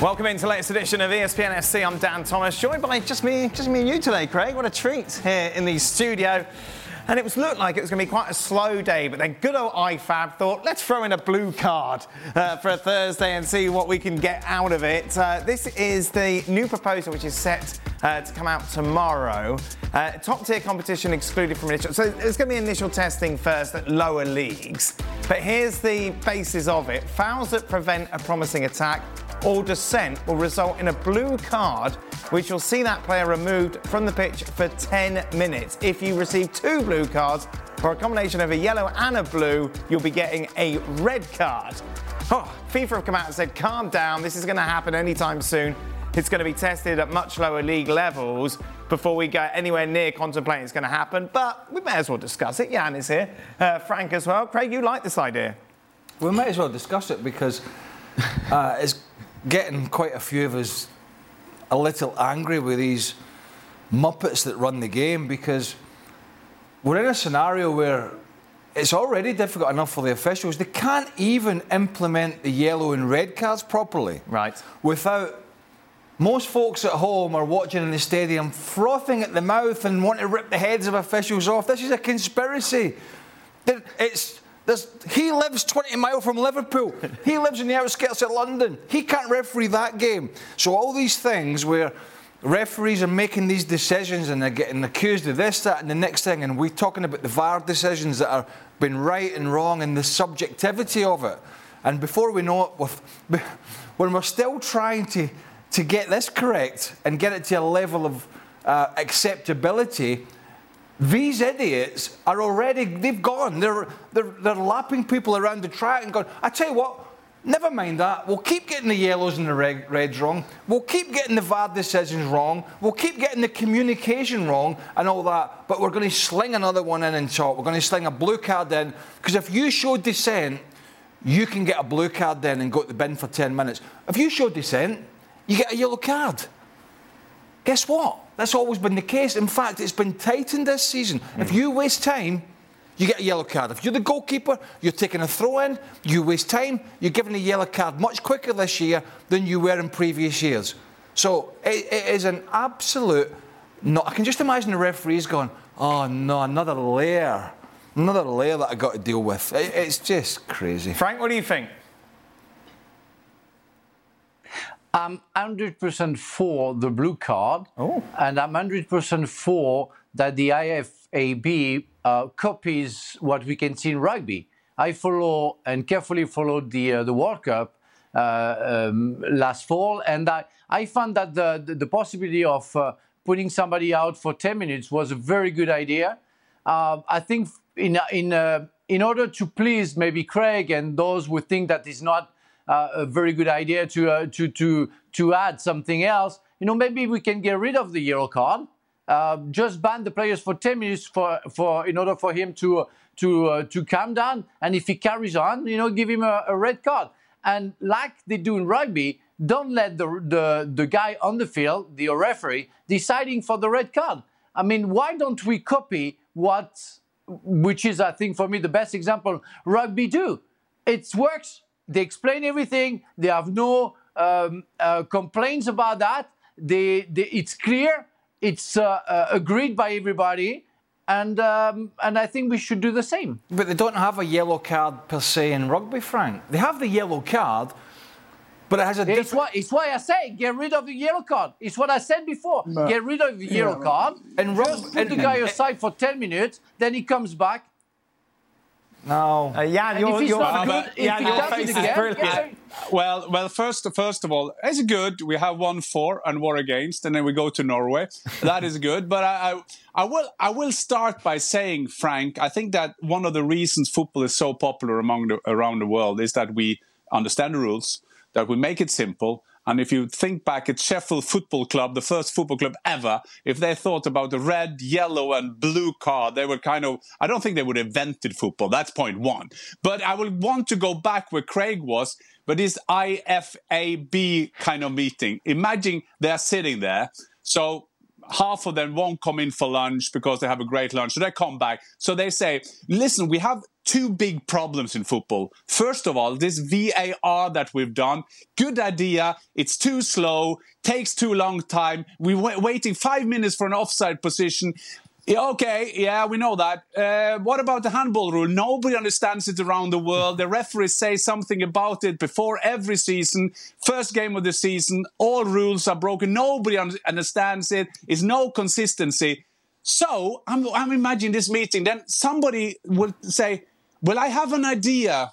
Welcome into the latest edition of ESPN FC. I'm Dan Thomas, joined by just me and you today, Craig. What a treat here in the studio. And it was looked like it was going to be quite a slow day, but then good old IFAB thought, let's throw in a blue card for a Thursday and see what we can get out of it. This is the new proposal, which is set to come out tomorrow. Top-tier competition excluded from initial... So there's going to be initial testing first at lower leagues. But here's the basis of it. Fouls that prevent a promising attack or dissent will result in a blue card, which will see that player removed from the pitch for 10 minutes. If you receive two blue cards, or a combination of a yellow and a blue, you'll be getting a red card. Oh, FIFA have come out and said, calm down, this is going to happen anytime soon. It's going to be tested at much lower league levels before we go anywhere near contemplating it's going to happen, but we may as well discuss it. Jan is here, Frank as well. Craig, you like this idea? We may as well discuss it because it's getting quite a few of us a little angry with these muppets that run the game, because we're in a scenario where it's already difficult enough for the officials. They can't even implement the yellow and red cards properly. Right. Without... Most folks at home are watching in the stadium frothing at the mouth and want to rip the heads of officials off. This is a conspiracy. He lives 20 miles from Liverpool. He lives in the outskirts of London. He can't referee that game. So all these things where referees are making these decisions and they're getting accused of this, that and the next thing, and we're talking about the VAR decisions that are been right and wrong and the subjectivity of it. And before we know it, when we're still trying to get this correct and get it to a level of acceptability, these idiots are already, they've gone. They're lapping people around the track and going, I tell you what, never mind that. We'll keep getting the yellows and the reds wrong. We'll keep getting the VAR decisions wrong. We'll keep getting the communication wrong and all that. But we're going to sling another one in top. We're going to sling a blue card in. Because if you show dissent, you can get a blue card then and go to the bin for 10 minutes. If you show dissent, you get a yellow card. Guess what? That's always been the case. In fact, it's been tightened this season. If you waste time, you get a yellow card. If you're the goalkeeper, you're taking a throw-in, you waste time, you're given a yellow card much quicker this year than you were in previous years. So it is an absolute... No, I can just imagine the referees going, oh, no, another layer that I've got to deal with. It's just crazy. Frank, what do you think? I'm 100% for the blue card, and I'm 100% for that the IFAB copies what we can see in rugby. I follow and carefully followed the World Cup last fall, and I found that the possibility of putting somebody out for 10 minutes was a very good idea. I think in order to please maybe Craig and those who think that it's not a very good idea to add something else. You know, maybe we can get rid of the yellow card. Just ban the players for 10 minutes for in order for him to calm down. And if he carries on, you know, give him a red card. And like they do in rugby, don't let the guy on the field, the referee, deciding for the red card. I mean, why don't we copy which is, I think, for me, the best example rugby do? It works. They explain everything. They have no complaints about that. It's clear. It's agreed by everybody. And I think we should do the same. But they don't have a yellow card per se in rugby, Frank. They have the yellow card, but it has a different... It's why I say get rid of the yellow card. It's what I said before. No. Get rid of the yellow card. And rugby, put the guy aside for 10 minutes. Then he comes back. No. Jan, your face is brilliant. Yeah. Well. First of all, it's good. We have one for and one against, and then we go to Norway. That is good. But I will start by saying, Frank, I think that one of the reasons football is so popular around the world is that we understand the rules, that we make it simple. And if you think back at Sheffield Football Club, the first football club ever, if they thought about the red, yellow and blue card, they were I don't think they would have invented football. That's point one. But I would want to go back where Craig was, but this IFAB kind of meeting. Imagine they're sitting there. So half of them won't come in for lunch because they have a great lunch. So they come back. So they say, listen, we have two big problems in football. First of all, this VAR that we've done, good idea. It's too slow, takes too long time. We're waiting 5 minutes for an offside position. Okay, yeah, we know that. What about the handball rule? Nobody understands it around the world. The referees say something about it before every season. First game of the season, all rules are broken. Nobody understands it. There's no consistency. So I'm imagining this meeting. Then somebody will say, well, I have an idea.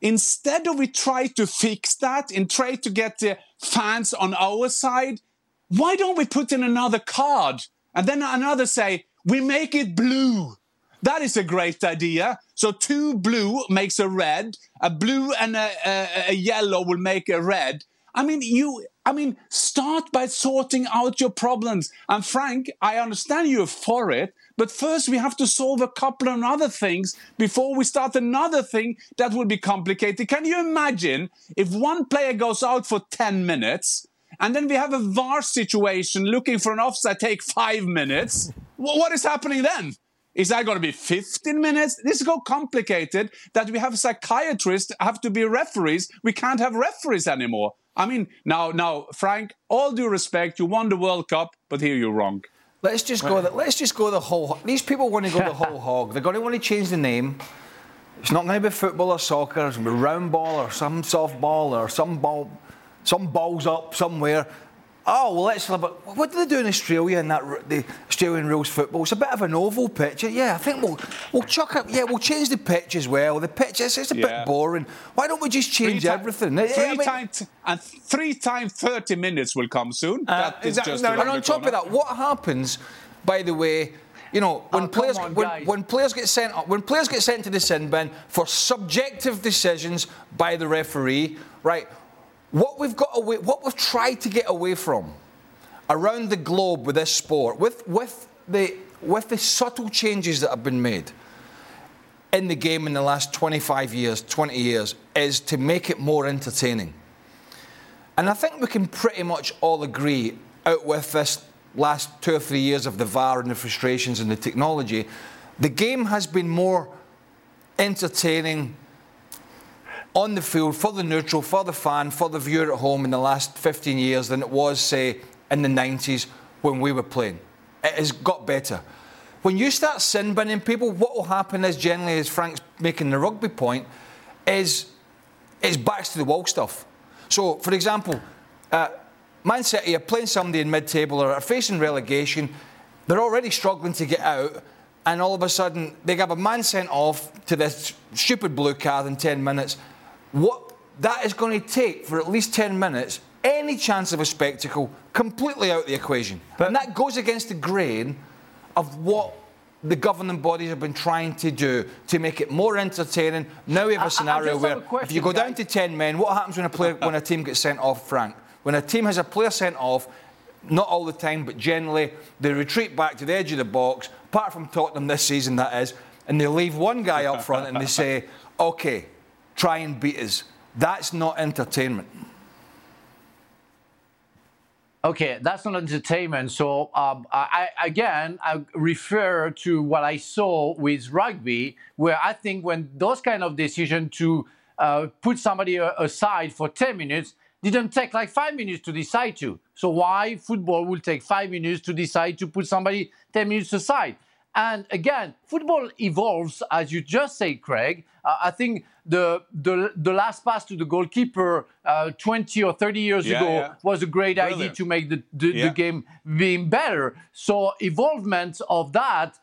Instead of we try to fix that and try to get the fans on our side, why don't we put in another card? And then another say, we make it blue. That is a great idea. So two blue makes a red. A blue and a yellow will make a red. I mean, start by sorting out your problems. And Frank, I understand you're for it, but first we have to solve a couple of other things before we start another thing that will be complicated. Can you imagine if one player goes out for 10 minutes and then we have a VAR situation looking for an offside take 5 minutes? What is happening then? Is that going to be 15 minutes? This is so complicated that we have psychiatrists have to be referees. We can't have referees anymore. I mean, now, Frank, all due respect, you won the World Cup, but here you're wrong. Let's just go the whole hog. These people want to go the whole hog. They're going to want to change the name. It's not going to be football or soccer. It's going to be round ball or some softball or some ball, some balls up somewhere. Oh, well, let's... What do they do in Australia in the Australian rules football? It's a bit of an oval pitch. Yeah, I think we'll chuck up... Yeah, we'll change the pitch as well. The pitch, it's a bit boring. Why don't we just change everything? Three times 30 minutes will come soon. And on top of that, what happens, by the way... You know, when players get sent to the sin bin for subjective decisions by the referee, right... What we've tried to get away from around the globe with this sport, with the subtle changes that have been made in the game in the last 25 years, 20 years, is to make it more entertaining. And I think we can pretty much all agree, out with this last 2 or 3 years of the VAR and the frustrations and the technology, the game has been more entertaining on the field, for the neutral, for the fan, for the viewer at home in the last 15 years than it was, say, in the 90s when we were playing. It has got better. When you start sin-binning people, what will happen is, generally, as Frank's making the rugby point, is backs-to-the-wall stuff. So, for example, Man City are playing somebody in mid-table or are facing relegation. They're already struggling to get out. And all of a sudden, they have a man sent off to this stupid blue card in 10 minutes. What that is going to take for at least 10 minutes, any chance of a spectacle, completely out of the equation. But and that goes against the grain of what the governing bodies have been trying to do to make it more entertaining. Now we have a scenario where if you go down to 10 men, what happens when a team gets sent off, Frank? When a team has a player sent off, not all the time, but generally, they retreat back to the edge of the box, apart from Tottenham this season, that is, and they leave one guy up front and they say, OK... try and beat us. That's not entertainment. Okay, that's not entertainment. So, I refer to what I saw with rugby, where I think when those kind of decisions to put somebody aside for 10 minutes didn't take like 5 minutes to decide to. So why football will take 5 minutes to decide to put somebody 10 minutes aside? And again, football evolves, as you just said, Craig. I think the last pass to the goalkeeper 20 or 30 years ago was a great idea to make the game being better. So evolvement of that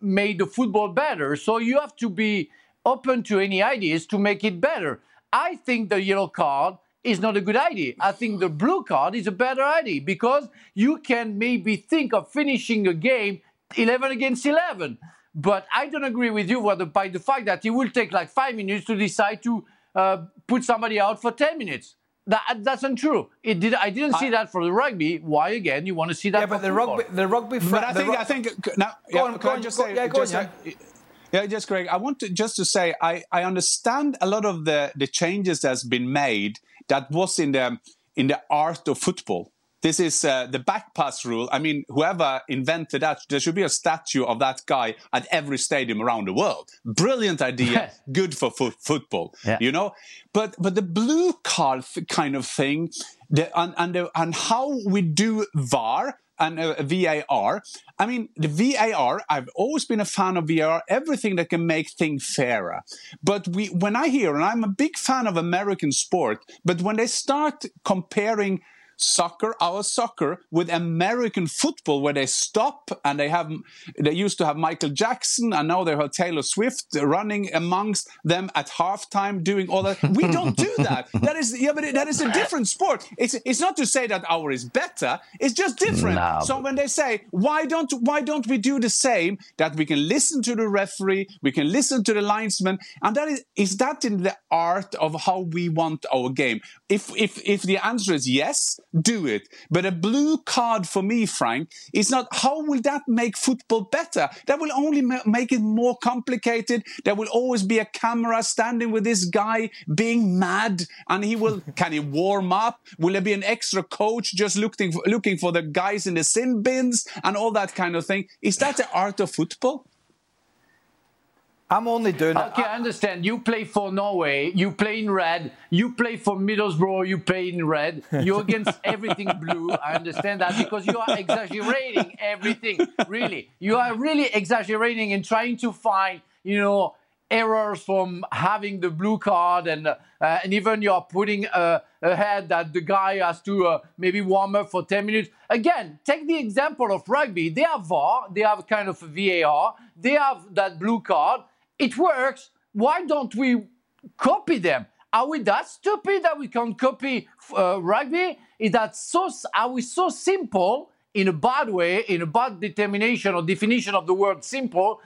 made the football better. So you have to be open to any ideas to make it better. I think the yellow card is not a good idea. I think the blue card is a better idea because you can maybe think of finishing a game 11 against 11. But I don't agree with you by the fact that it will take like 5 minutes to decide to put somebody out for 10 minutes. That's untrue. I didn't see that for the rugby. Why again? You want to see that? Yeah, but the rugby. Craig, I want to just to say I understand a lot of the changes that's been made. That was in the art of football. This is the back pass rule. I mean, whoever invented that, there should be a statue of that guy at every stadium around the world. Brilliant idea, good for football, you know. But the blue card kind of thing, and how we do VAR and VAR. I mean, the VAR. I've always been a fan of VAR. Everything that can make things fairer. But when I hear, and I'm a big fan of American sport, but when they start comparing our soccer, with American football, where they stop and they used to have Michael Jackson, and now they have Taylor Swift running amongst them at halftime, doing all that. We don't do that. That is a different sport. It's not to say that ours is better. It's just different. No. So when they say, why don't we do the same? That we can listen to the referee, we can listen to the linesman, and is that in the art of how we want our game? If the answer is yes, do it. But a blue card for me, Frank, is not how will that make football better? That will only make it more complicated. There will always be a camera standing with this guy being mad, and can he warm up? Will there be an extra coach just looking for the guys in the sin bins and all that kind of thing? Is that the art of football? I'm only doing it. Okay, I understand. You play for Norway. You play in red. You play for Middlesbrough. You play in red. You're against everything blue. I understand that because you are exaggerating everything, really. You are really exaggerating and trying to find, errors from having the blue card and even you're putting ahead that the guy has to maybe warm up for 10 minutes. Again, take the example of rugby. They have VAR. They have kind of a VAR. They have that blue card. It works. Why don't we copy them? Are we that stupid that we can't copy rugby? Are we so simple in a bad way, in a bad determination or definition of the word simple,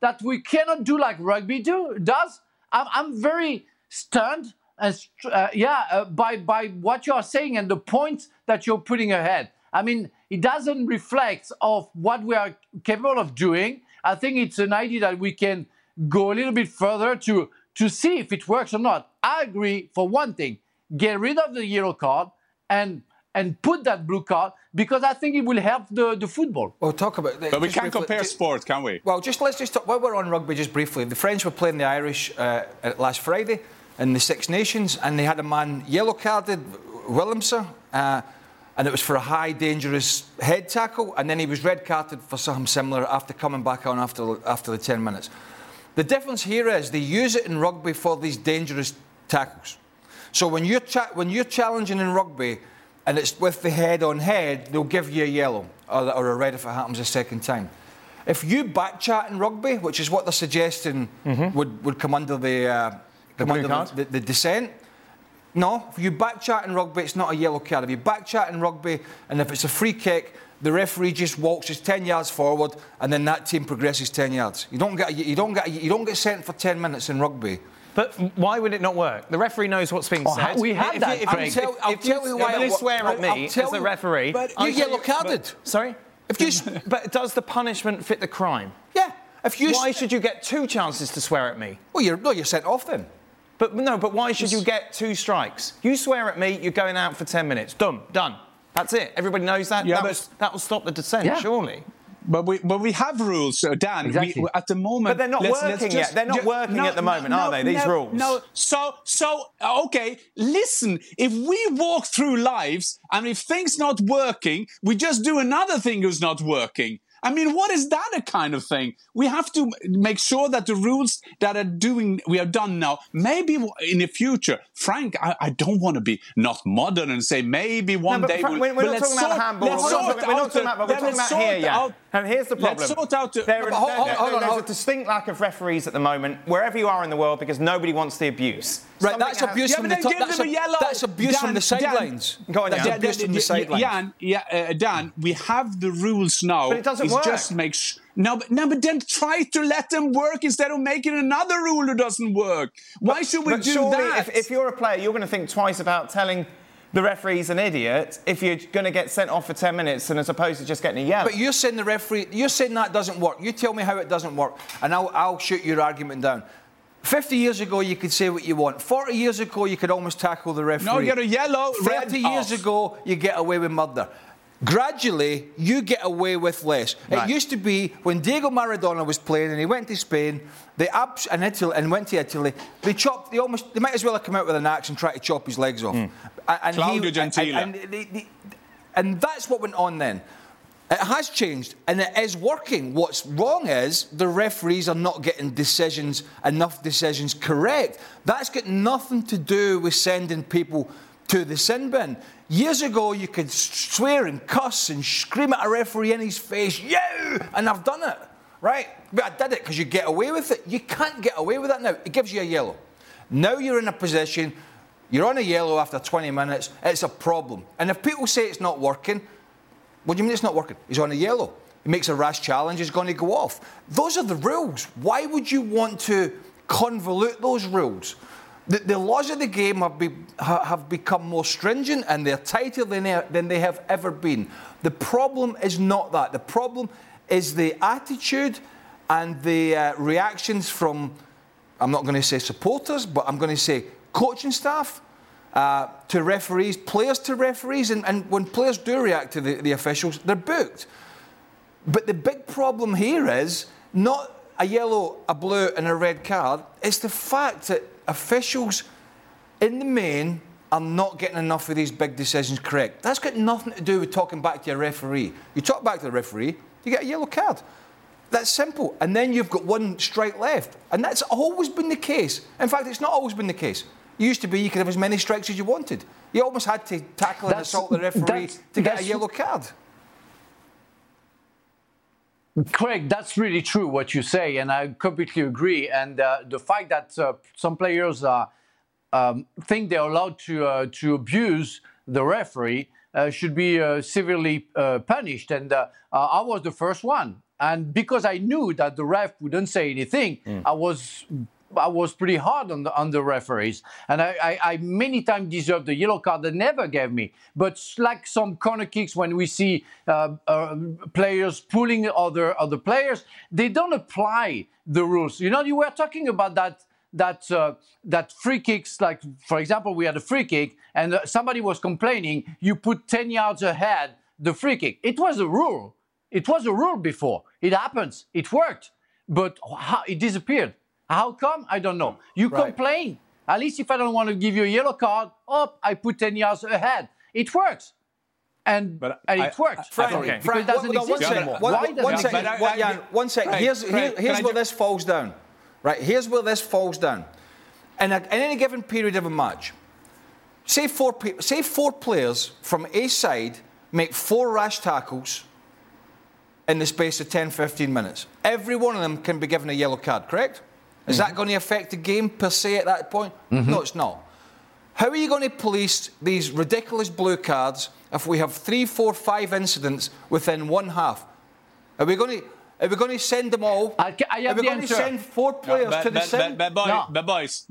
that we cannot do like rugby does? I'm very stunned by what you are saying and the points that you're putting ahead. I mean, it doesn't reflect of what we are capable of doing. I think it's an idea that we can go a little bit further to see if it works or not. I agree for one thing. Get rid of the yellow card and put that blue card, because I think it will help the football. Well, talk about that. But we can't compare sport, can we? Well, let's talk, while we're on rugby, just briefly. The French were playing the Irish last Friday in the Six Nations, and they had a man yellow-carded, Willemser, and it was for a high, dangerous head tackle, and then he was red-carded for something similar after coming back on after the 10 minutes. The difference here is they use it in rugby for these dangerous tackles. So when you're challenging in rugby, and it's with the head-on-head, they'll give you a yellow or a red if it happens a second time. If you back-chat in rugby, which is what they're suggesting would come under the dissent. No, if you back-chat in rugby, it's not a yellow card. If you back-chat in rugby, and if it's a free kick, the referee just walks 10 yards forward, and then that team progresses 10 yards. You don't get sent for 10 minutes in rugby. But why would it not work? The referee knows what's being said. We had that. If you swear at me as a referee, but you're yellow carded. Sorry. But does the punishment fit the crime? Yeah. Why should you get two chances to swear at me? Well, you're sent off then. But why should you get two strikes? You swear at me, you're going out for 10 minutes. Done. That's it. Everybody knows that. Yeah, that will stop the dissent, surely. But we have rules, so Dan. Exactly. At the moment, but they're not working yet. They're not working at the moment, are they? These rules. No. So okay. Listen, if we walk through lives and if things not working, we just do another thing who's not working. I mean, what is that a kind of thing? We have to make sure that the rules that we are done now, maybe in the future. Frank, I don't want to be not modern and say maybe one day... We're not talking about handball. We're not talking about here yet. And here's the problem. Let's sort out... There's a distinct lack of referees at the moment, wherever you are in the world, because nobody wants the abuse. Right, that's abuse from the top. That's abuse from the sidelines. Go on, Dan. That's abuse from the sidelines. Dan, we have the rules now. But it doesn't work. It just makes... No, but then try to let them work instead of making another rule that doesn't work. Why should we do that? If you're a player, you're going to think twice about telling... the referee's an idiot if you're going to get sent off for 10 minutes and as opposed to just getting a yell. But you're saying the referee... You're saying that doesn't work. You tell me how it doesn't work and I'll shoot your argument down. 50 years ago, you could say what you want. 40 years ago, you could almost tackle the referee. No, you get a yellow, 30 years ago, you get away with murder. Gradually, you get away with less. Right. It used to be when Diego Maradona was playing and he went to Spain, Italy, they might as well have come out with an axe and try to chop his legs off. And that's what went on then. It has changed, and it is working. What's wrong is the referees are not getting enough decisions correct. That's got nothing to do with sending people to the sin bin. Years ago, you could swear and cuss and scream at a referee in his face, "You!" and I've done it, right? But I did it because you get away with it. You can't get away with that now. It gives you a yellow. Now you're in a position, you're on a yellow after 20 minutes, it's a problem. And if people say it's not working, what do you mean it's not working? He's on a yellow. He makes a rash challenge, he's going to go off. Those are the rules. Why would you want to convolute those rules? The laws of the game have become more stringent and they're tighter than they have ever been. The problem is not that. The problem is the attitude and the reactions from, I'm not going to say supporters, but I'm going to say coaching staff to referees, players to referees. And when players do react to the officials, they're booked. But the big problem here is not a yellow, a blue and a red card. It's the fact that officials, in the main, are not getting enough of these big decisions correct. That's got nothing to do with talking back to your referee. You talk back to the referee, you get a yellow card. That's simple. And then you've got one strike left. And that's always been the case. In fact, it's not always been the case. It used to be you could have as many strikes as you wanted. You almost had to tackle and assault the referee to get a yellow card. Craig, that's really true what you say, and I completely agree. And the fact that some players think they're allowed to abuse the referee should be severely punished. And I was the first one, and because I knew that the ref wouldn't say anything, I was pretty hard on the referees, and I many times deserved the yellow card they never gave me. But like some corner kicks, when we see players pulling other players, they don't apply the rules. You know, you were talking about that free kicks. Like for example, we had a free kick, and somebody was complaining. You put 10 yards ahead the free kick. It was a rule. It was a rule before. It happens. It worked, but it disappeared. How come? I don't know. You complain. At least if I don't want to give you a yellow card, I put 10 yards ahead. It works. And it works. Frank, because it doesn't exist anymore. One second. Here's where this falls down. Right? Here's where this falls down. In any given period of a match, say four players from a side make four rash tackles in the space of 10, 15 minutes. Every one of them can be given a yellow card, correct? Is that going to affect the game per se at that point? No, it's not. How are you going to police these ridiculous blue cards if we have 3, 4, 5 incidents within one half? Are we going to send them all? Are we going to send four players to the same? Boys,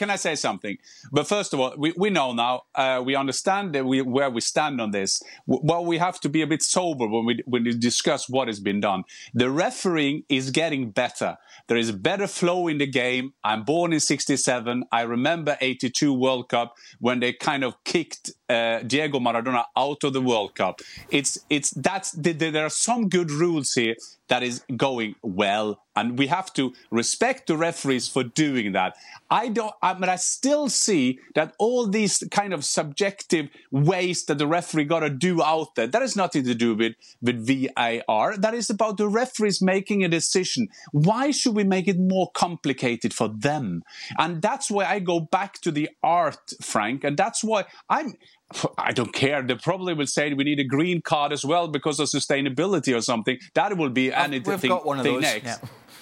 can I say something? But first of all, we know now, we understand that where we stand on this. Well, we have to be a bit sober when we discuss what has been done. The refereeing is getting better. There is better flow in the game. I'm born in 1967. I remember 1982 World Cup when they kind of kicked Diego Maradona out of the World Cup. There are some good rules here that is going well. And we have to respect the referees for doing that. I still see that all these kind of subjective ways that the referee got to do out there, that has nothing to do with VAR. That is about the referees making a decision. Why should we make it more complicated for them? And that's why I go back to the art, Frank. And that's why I'm... I don't care. They probably will say we need a green card as well because of sustainability or something. That will be anything. We've got one of those. Next. Yeah.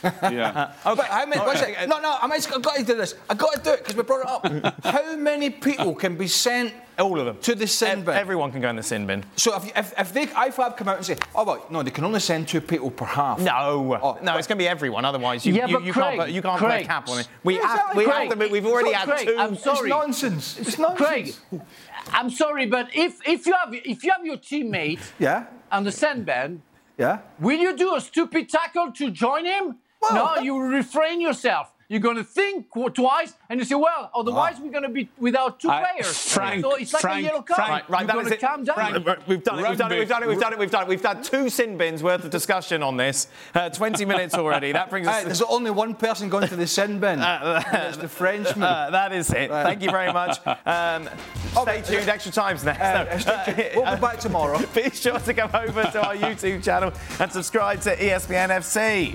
Yeah. Okay. But how many? Right. No. I've got to do this. I've got to do it because we brought it up. How many people can be sent? All of them to the sin bin. Everyone can go in the sin bin. So if they IFAB come out and say, oh well, no, they can only send 2 people per half. No, no, it's going to be everyone. Otherwise, you can't put a cap on it. We've already had 2. I'm sorry. It's nonsense. Craig, I'm sorry, but if you have your teammate on the sin bin. Yeah. Will you do a stupid tackle to join him? Well, no, you refrain yourself. You're going to think twice, and you say, well, otherwise we're going to be without 2 players. Frank, so it's like a yellow card. Right, you're going to calm down. Frank, we've done it. We've had 2 sin bins worth of discussion on this. 20 minutes already. That brings us... Right, there's only one person going to the sin bin. That's the Frenchman. That is it. Right. Thank you very much. Stay tuned. Extra time's next. We'll be back tomorrow. Be sure to come over to our YouTube channel and subscribe to ESPN FC.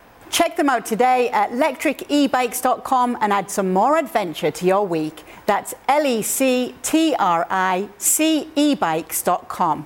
Check them out today at lectricebikes.com and add some more adventure to your week. That's lectricebikes.com.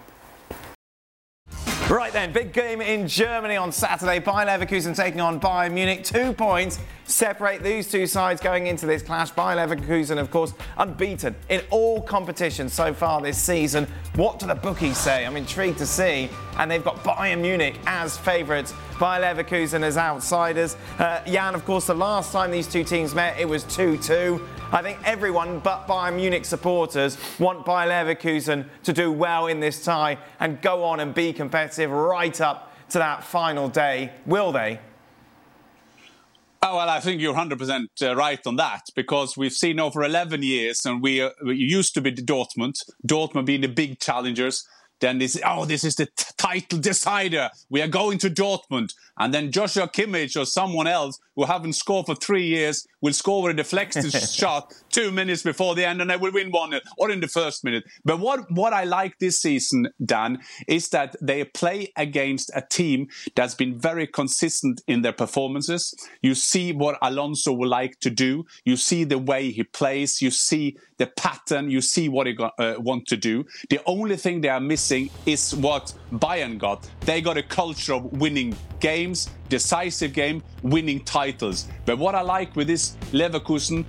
Right then, big game in Germany on Saturday. Bayer Leverkusen taking on Bayern Munich. 2 points separate these 2 sides going into this clash. Bayer Leverkusen, of course, unbeaten in all competitions so far this season. What do the bookies say? I'm intrigued to see. And they've got Bayern Munich as favourites, Bayer Leverkusen as outsiders. Jan, of course, the last time these 2 teams met, it was 2-2. I think everyone but Bayern Munich supporters want Bayer Leverkusen to do well in this tie and go on and be competitive right up to that final day. Will they? Oh, well, I think you're 100% right on that, because we've seen over 11 years, and we used to be Dortmund being the big challengers. Then this is the title decider. We are going to Dortmund. And then Joshua Kimmich or someone else who haven't scored for 3 years will score with a deflected shot 2 minutes before the end and they will win 1-0 or in the first minute. But what I like this season, Dan, is that they play against a team that's been very consistent in their performances. You see what Alonso will like to do. You see the way he plays. You see the pattern. You see what he want to do. The only thing they are missing is what Bayern got. They got a culture of winning games, decisive game, winning titles. But what I like with this Leverkusen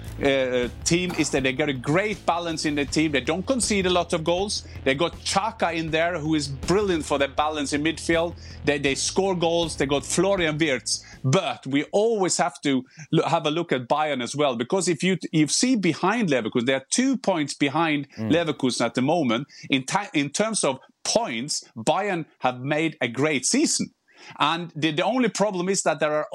team is that they got a great balance in the team. They don't concede a lot of goals. They got Xhaka in there, who is brilliant for their balance in midfield. They score goals. They got Florian Wirtz. But we always have to have a look at Bayern as well, because if you see behind Leverkusen, they are 2 points behind Leverkusen at the moment. In terms of points, Bayern have made a great season. And the only problem is that there are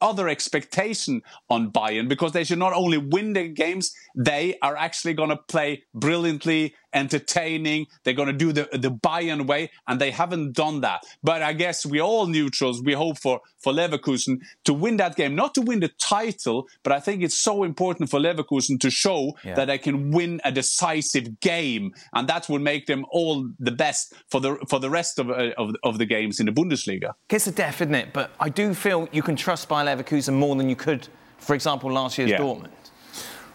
other expectations on Bayern, because they should not only win their games, they are actually going to play brilliantly entertaining. They're going to do the Bayern way, and they haven't done that. But I guess we all neutrals, we hope for Leverkusen to win that game. Not to win the title, but I think it's so important for Leverkusen to show that they can win a decisive game. And that will make them all the best for the rest of the games in the Bundesliga. Kiss of death, isn't it? But I do feel you can trust Bayer Leverkusen more than you could, for example, last year's Dortmund.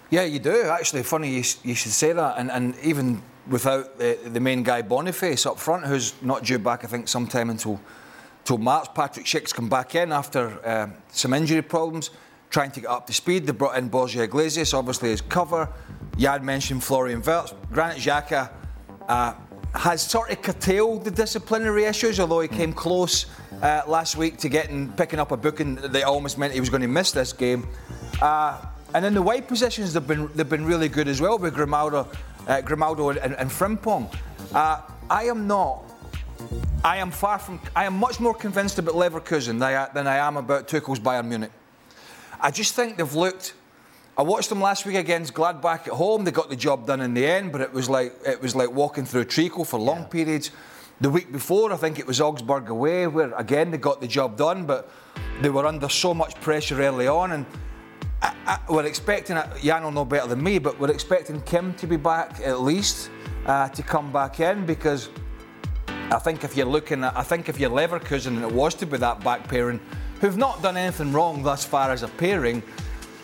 Yeah, you do, actually. Funny you should say that. And even without the main guy, Boniface, up front, who's not due back, I think, sometime until March. Patrick Schick's come back in after some injury problems, trying to get up to speed. They brought in Borja Iglesias, obviously, as cover. Jan mentioned Florian Wirtz. Granit Xhaka has sort of curtailed the disciplinary issues, although he came close last week to picking up a booking that almost meant he was going to miss this game. And in the wide positions, they've been really good as well with Grimaldo and Frimpong. I am much more convinced about Leverkusen than I am about Tuchel's Bayern Munich. I just think they've looked. I watched them last week against Gladbach at home. They got the job done in the end, but it was like walking through treacle for long periods. The week before, I think it was Augsburg away, where again they got the job done, but they were under so much pressure early on. And we're expecting, Jan will know better than me, but we're expecting Kim to be back at least to come back in, because I think if you're Leverkusen, and it was to be that back pairing, who've not done anything wrong thus far as a pairing,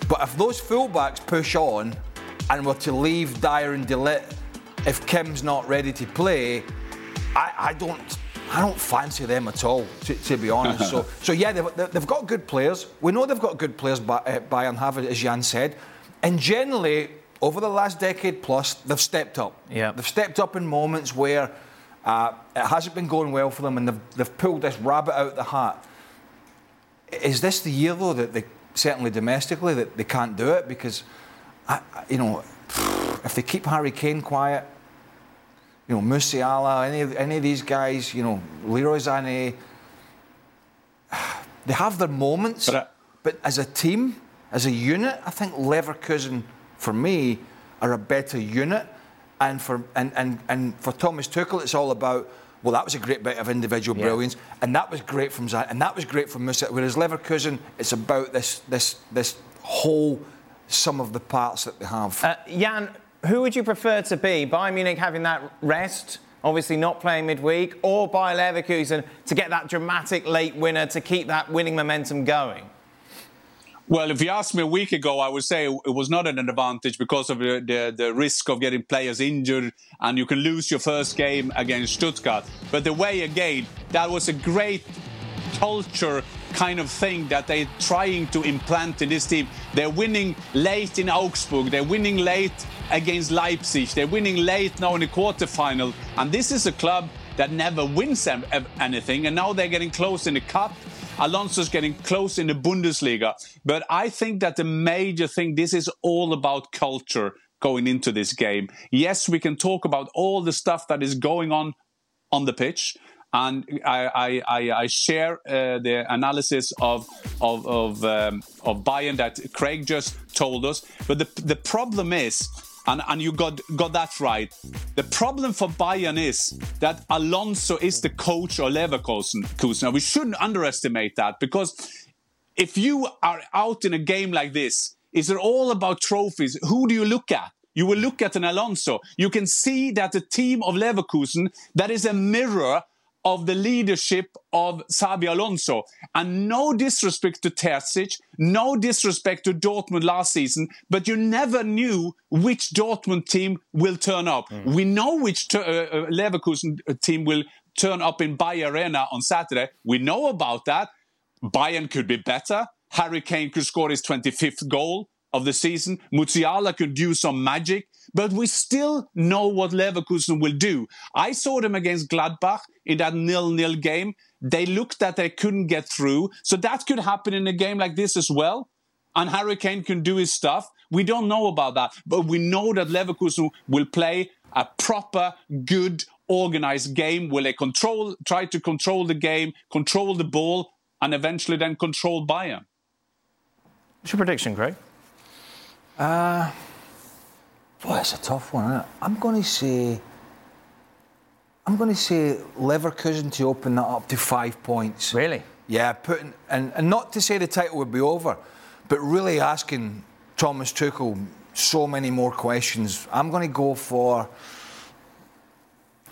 but if those fullbacks push on and were to leave Dyer and De Ligt, if Kim's not ready to play, I don't fancy them at all, to be honest. So yeah, they've got good players. We know they've got good players, Bayern have, as Jan said. And generally, over the last decade plus, they've stepped up. Yeah. They've stepped up in moments where it hasn't been going well for them, and they've pulled this rabbit out of the hat. Is this the year, though, that they, certainly domestically, that they can't do it? Because, if they keep Harry Kane quiet, Musiala, any of these guys, Leroy Sané, they have their moments. But as a team, as a unit, I think Leverkusen, for me, are a better unit. And for Thomas Tuchel, it's all about, well, that was a great bit of individual brilliance, and that was great from Zayn, and that was great from Musiala. Whereas Leverkusen, it's about this whole sum of the parts that they have. Jan, who would you prefer to be? Bayern Munich having that rest, obviously not playing midweek, or Bayer Leverkusen to get that dramatic late winner to keep that winning momentum going? Well, if you asked me a week ago, I would say it was not an advantage because of the risk of getting players injured, and you can lose your first game against Stuttgart. But the way, again, that was a great culture kind of thing that they're trying to implant in this team. They're winning late in Augsburg. They're winning late against Leipzig. They're winning late now in the quarterfinal. And this is a club that never wins anything. And now they're getting close in the cup. Alonso's getting close in the Bundesliga. But I think that the major thing, this is all about culture going into this game. Yes, we can talk about all the stuff that is going on the pitch. And I share the analysis of Bayern that Craig just told us. But the problem is, and you got that right, the problem for Bayern is that Alonso is the coach of Leverkusen. Now, we shouldn't underestimate that, because if you are out in a game like this, it's all about trophies. Who do you look at? You will look at an Alonso. You can see that the team of Leverkusen, that is a mirror of the leadership of Xabi Alonso. And no disrespect to Terzic, no disrespect to Dortmund last season, but you never knew which Dortmund team will turn up. Mm. We know which Leverkusen team will turn up in Bayer Arena on Saturday. We know about that. Bayern could be better. Harry Kane could score his 25th goal of the season. Musiala could do some magic. But we still know what Leverkusen will do. I saw them against Gladbach in that 0-0 game. They looked that they couldn't get through. So that could happen in a game like this as well. And Harry Kane can do his stuff. We don't know about that. But we know that Leverkusen will play a proper, good, organised game where they try to control the game, control the ball, and eventually then control Bayern. What's your prediction, Craig? Boy, it's a tough one, isn't it? I'm going to say Leverkusen to open that up to 5 points. Really? Yeah, putting and not to say the title would be over, but really asking Thomas Tuchel so many more questions. I'm going to go for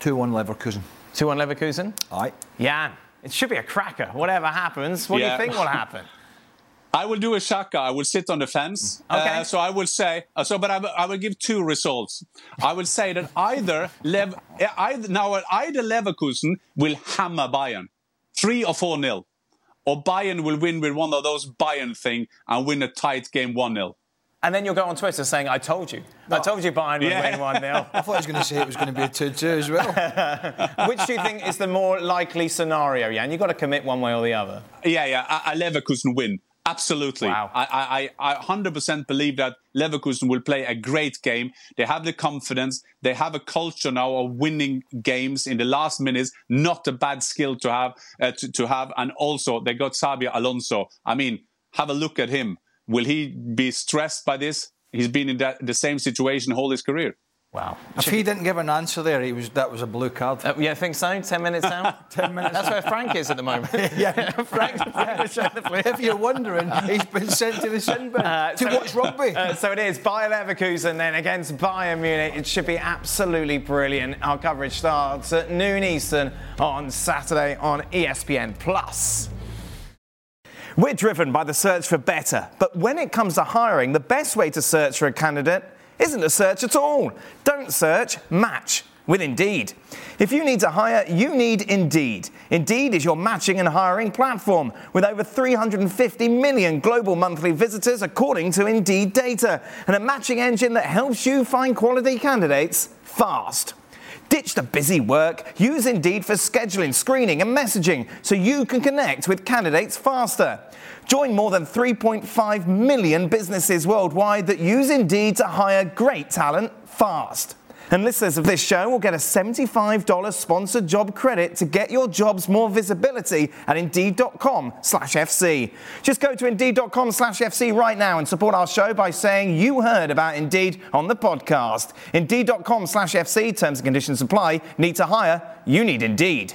2-1 Leverkusen. 2-1 Leverkusen? Aye. Jan, it should be a cracker. Whatever happens, what do you think will happen? I will do a Xhaka. I will sit on the fence. Okay. So I will say. I will give two results. I will say that either Leverkusen will hammer Bayern, 3 or 4-0, or Bayern will win with one of those Bayern thing and win a tight game 1-0. And then you'll go on Twitter saying, I told you. I told you Bayern would win 1-0. I thought he was going to say it was going to be a 2-2 as well. Which do you think is the more likely scenario, Jan? You've got to commit one way or the other. Yeah. I Leverkusen win. Absolutely. Wow. I 100% believe that Leverkusen will play a great game. They have the confidence. They have a culture now of winning games in the last minutes. Not a bad skill to have. And also, they got Xabi Alonso. I mean, have a look at him. Will he be stressed by this? He's been in the same situation all his career. Wow. If he didn't give an answer there, that was a blue card. I think so. 10 minutes out. 10 minutes That's where Frank is at the moment. Frank's trying to play. If you're wondering, he's been sent to the sin bin to watch rugby. So it is Bayer Leverkusen then against Bayern Munich. It should be absolutely brilliant. Our coverage starts at noon Eastern on Saturday on ESPN+. We're driven by the search for better, but when it comes to hiring, the best way to search for a candidate isn't to search at all. Don't search, match with Indeed. If you need to hire, you need Indeed. Indeed is your matching and hiring platform with over 350 million global monthly visitors according to Indeed data, and a matching engine that helps you find quality candidates fast. Ditch the busy work. Use Indeed for scheduling, screening and messaging so you can connect with candidates faster. Join more than 3.5 million businesses worldwide that use Indeed to hire great talent fast. And listeners of this show will get a $75 sponsored job credit to get your jobs more visibility at Indeed.com/FC. Just go to Indeed.com/FC right now and support our show by saying you heard about Indeed on the podcast. Indeed.com/FC, terms and conditions apply. Need to hire? You need Indeed.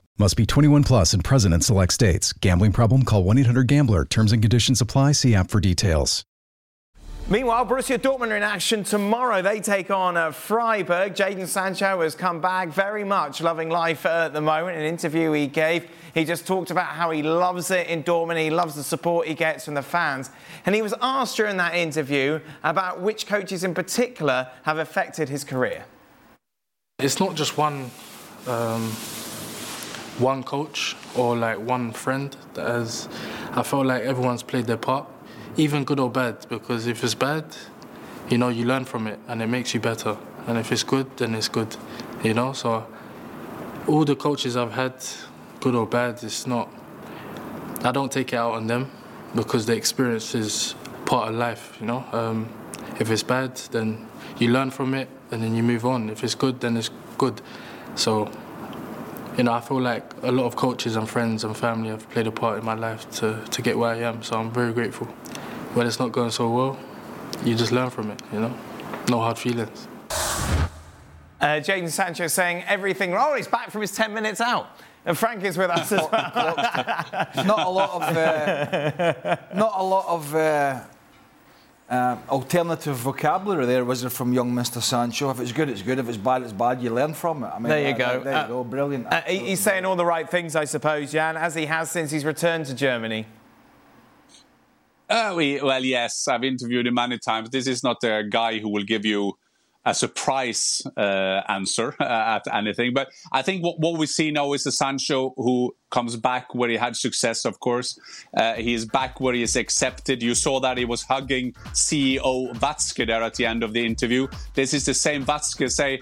Must be 21 plus and present in select states. Gambling problem? Call 1-800-GAMBLER. Terms and conditions apply. See app for details. Meanwhile, Borussia Dortmund are in action tomorrow. They take on Freiburg. Jadon Sancho has come back, very much loving life at the moment. An interview he gave, he just talked about how he loves it in Dortmund. He loves the support he gets from the fans. And he was asked during that interview about which coaches in particular have affected his career. It's not just one coach or like one friend that has. I felt like everyone's played their part, even good or bad, because if it's bad, you learn from it and it makes you better, and if it's good, then it's good, so all the coaches I've had, good or bad, I don't take it out on them because the experience is part of life, if it's bad, then you learn from it and then you move on. If it's good, then it's good. So I feel like a lot of coaches and friends and family have played a part in my life to get where I am, so I'm very grateful. When it's not going so well, you just learn from it, No hard feelings. Jadon Sancho saying everything wrong. He's back from his 10 minutes out. And Frank is with us as well. Not a lot of alternative vocabulary there, was it, from young Mr. Sancho? If it's good, it's good. If it's bad, it's bad. You learn from it. I mean, there you go. There you go. Brilliant. He's saying all the right things, I suppose, Jan, as he has since he's returned to Germany. Yes, I've interviewed him many times. This is not a guy who will give you a surprise answer at anything. But I think what we see now is the Sancho who comes back where he had success, of course. He is back where he is accepted. You saw that he was hugging CEO Vatske there at the end of the interview. This is the same Vatske say,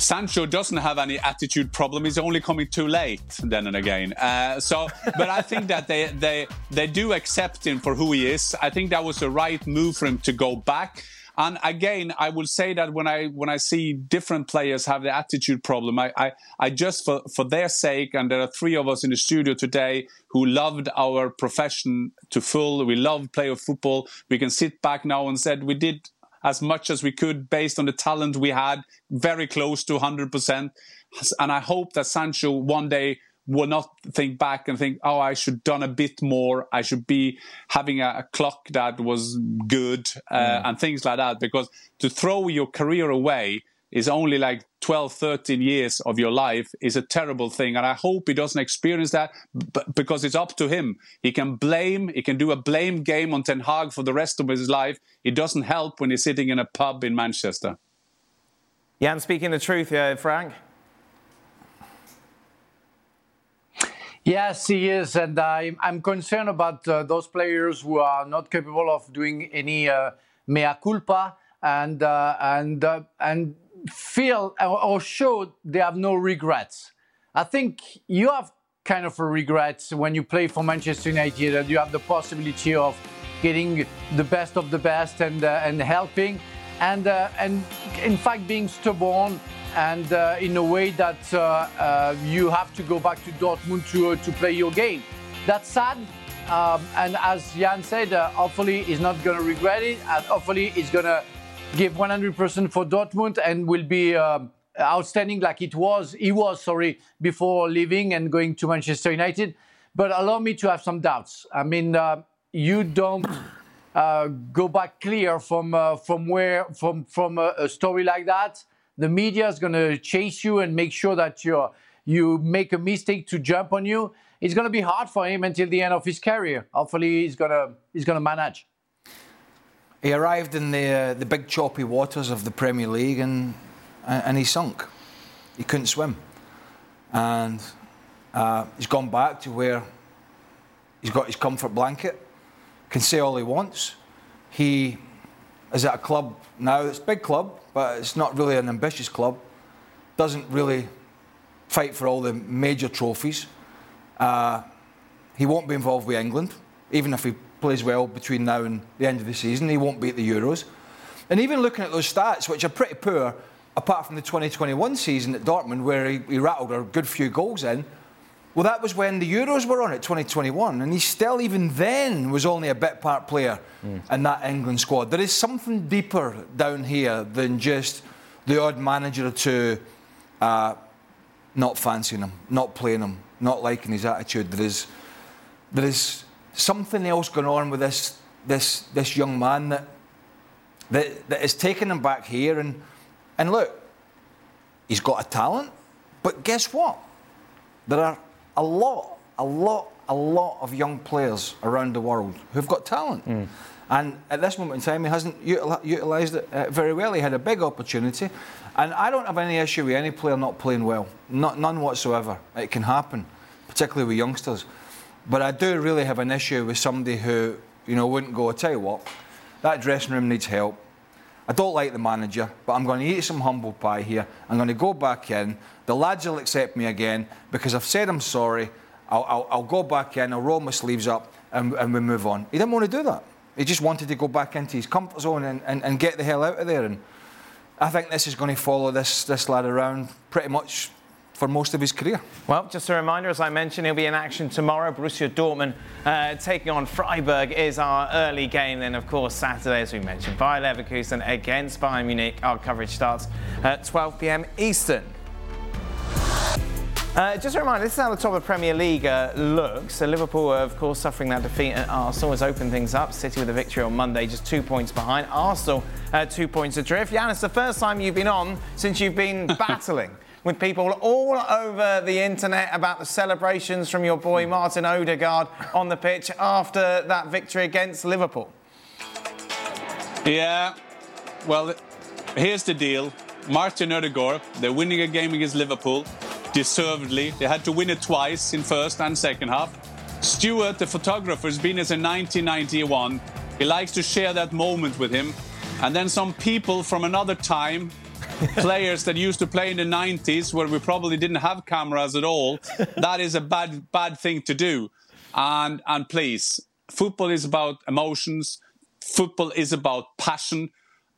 Sancho doesn't have any attitude problem. He's only coming too late then and again. But I think that they do accept him for who he is. I think that was the right move for him to go back. And again, I will say that when I see different players have the attitude problem, I just for their sake, and there are three of us in the studio today who loved our profession to full. We love player football. We can sit back now and said we did as much as we could based on the talent we had, very close to 100%. And I hope that Sancho one day will not think back and think, oh, I should have done a bit more. I should be having a clock that was good and things like that. Because to throw your career away is only like 12, 13 years of your life is a terrible thing. And I hope he doesn't experience that because it's up to him. He can blame, he can do a blame game on Ten Hag for the rest of his life. It doesn't help when he's sitting in a pub in Manchester. Jan, speaking the truth, Frank. Yes, he is, and I'm concerned about those players who are not capable of doing any mea culpa and feel or show they have no regrets. I think you have kind of a regret when you play for Manchester United that you have the possibility of getting the best of the best and helping, and in fact being stubborn. And in a way that you have to go back to Dortmund to play your game. That's sad. And as Jan said, hopefully he's not going to regret it. And hopefully he's going to give 100% for Dortmund and will be outstanding like he was before leaving and going to Manchester United. But allow me to have some doubts. I mean, you don't go back clear from a story like that. The media is going to chase you and make sure that you make a mistake to jump on you. It's going to be hard for him until the end of his career. Hopefully, he's going to manage. He arrived in the big choppy waters of the Premier League and he sunk. He couldn't swim, and he's gone back to where he's got his comfort blanket. Can say all he wants. He is at a club now. It's a big club. But it's not really an ambitious club. Doesn't really fight for all the major trophies. He won't be involved with England, even if he plays well between now and the end of the season. He won't be at the Euros. And even looking at those stats, which are pretty poor, apart from the 2021 season at Dortmund, where he rattled a good few goals in, well, that was when the Euros were on at 2021, and he still, even then, was only a bit-part player in that England squad. There is something deeper down here than just the odd manager or two not fancying him, not playing him, not liking his attitude. There is something else going on with this young man that is taking him back here. And look, he's got a talent, but guess what? There are a lot of young players around the world who've got talent. And at this moment in time, he hasn't utilised it very well. He had a big opportunity. And I don't have any issue with any player not playing well. None whatsoever. It can happen, particularly with youngsters. But I do really have an issue with somebody who, wouldn't go, I tell you what, that dressing room needs help. I don't like the manager, but I'm going to eat some humble pie here. I'm going to go back in. The lads will accept me again because I've said I'm sorry. I'll go back in. I'll roll my sleeves up and we move on. He didn't want to do that. He just wanted to go back into his comfort zone and get the hell out of there. And I think this is going to follow this lad around pretty much for most of his career. Well, just a reminder, as I mentioned, he'll be in action tomorrow. Borussia Dortmund taking on Freiburg is our early game. Then, of course, Saturday, as we mentioned, Bayer Leverkusen against Bayern Munich. Our coverage starts at 12 p.m. Eastern. Just a reminder, this is how the top of the Premier League looks. So Liverpool, of course, suffering that defeat at Arsenal has opened things up. City with a victory on Monday, just 2 points behind. Arsenal, 2 points adrift. Jan, it's the first time you've been on since you've been battling with people all over the internet about the celebrations from your boy Martin Odegaard on the pitch after that victory against Liverpool. Yeah, well, here's the deal. Martin Odegaard, they're winning a game against Liverpool, deservedly. They had to win it twice in first and second half. Stuart, the photographer, has been here since 1991. He likes to share that moment with him. And then some people from another time players that used to play in the 90s where we probably didn't have cameras at all. That is a bad thing to do. And please, football is about emotions. Football is about passion.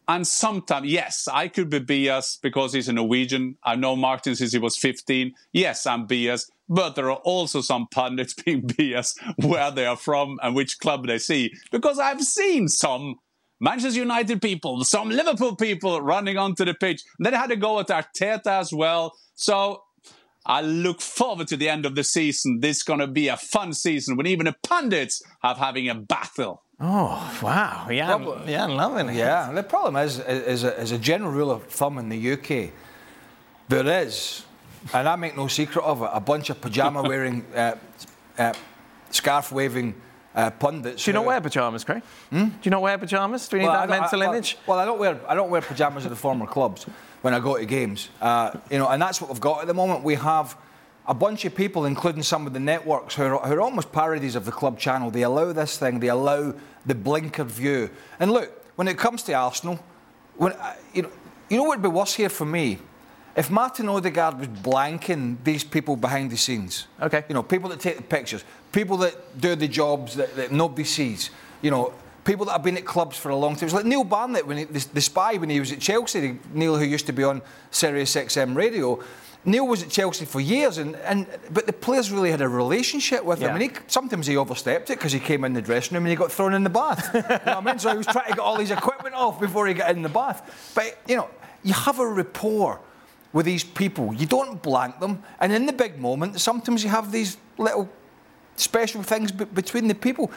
And sometimes, yes, I could be biased because he's a Norwegian. I've known Martin since he was 15. Yes, I'm biased. But there are also some pundits being biased where they are from and which club they see. Because I've seen some Manchester United people, some Liverpool people running onto the pitch. And then I had to go at Arteta as well. So I look forward to the end of the season. This is going to be a fun season when even the pundits are having a battle. Oh, wow. Yeah, yeah, I'm loving it. Yeah, the problem is, as a general rule of thumb in the UK, there is, and I make no secret of it, a bunch of pyjama-wearing, scarf-waving pundits. Do you not wear pyjamas, Craig? Hmm? Do you not wear pyjamas? Do we need that mental image? I don't wear pyjamas at the former clubs when I go to games. And that's what we've got at the moment. We have a bunch of people, including some of the networks, who are almost parodies of the club channel. They allow this thing. They allow the blinkered view. And look, when it comes to Arsenal, you know what would be worse here for me? If Martin Odegaard was blanking these people behind the scenes. Okay. People that take the pictures. People that do the jobs that nobody sees. People that have been at clubs for a long time. It's like Neil Barnett, the spy, when he was at Chelsea. Neil, who used to be on Sirius XM radio. Neil was at Chelsea for years, but the players really had a relationship with him. And sometimes he overstepped it because he came in the dressing room and he got thrown in the bath. So he was trying to get all his equipment off before he got in the bath. But, you have a rapport with these people. You don't blank them. And in the big moment, sometimes you have these little special things between the people.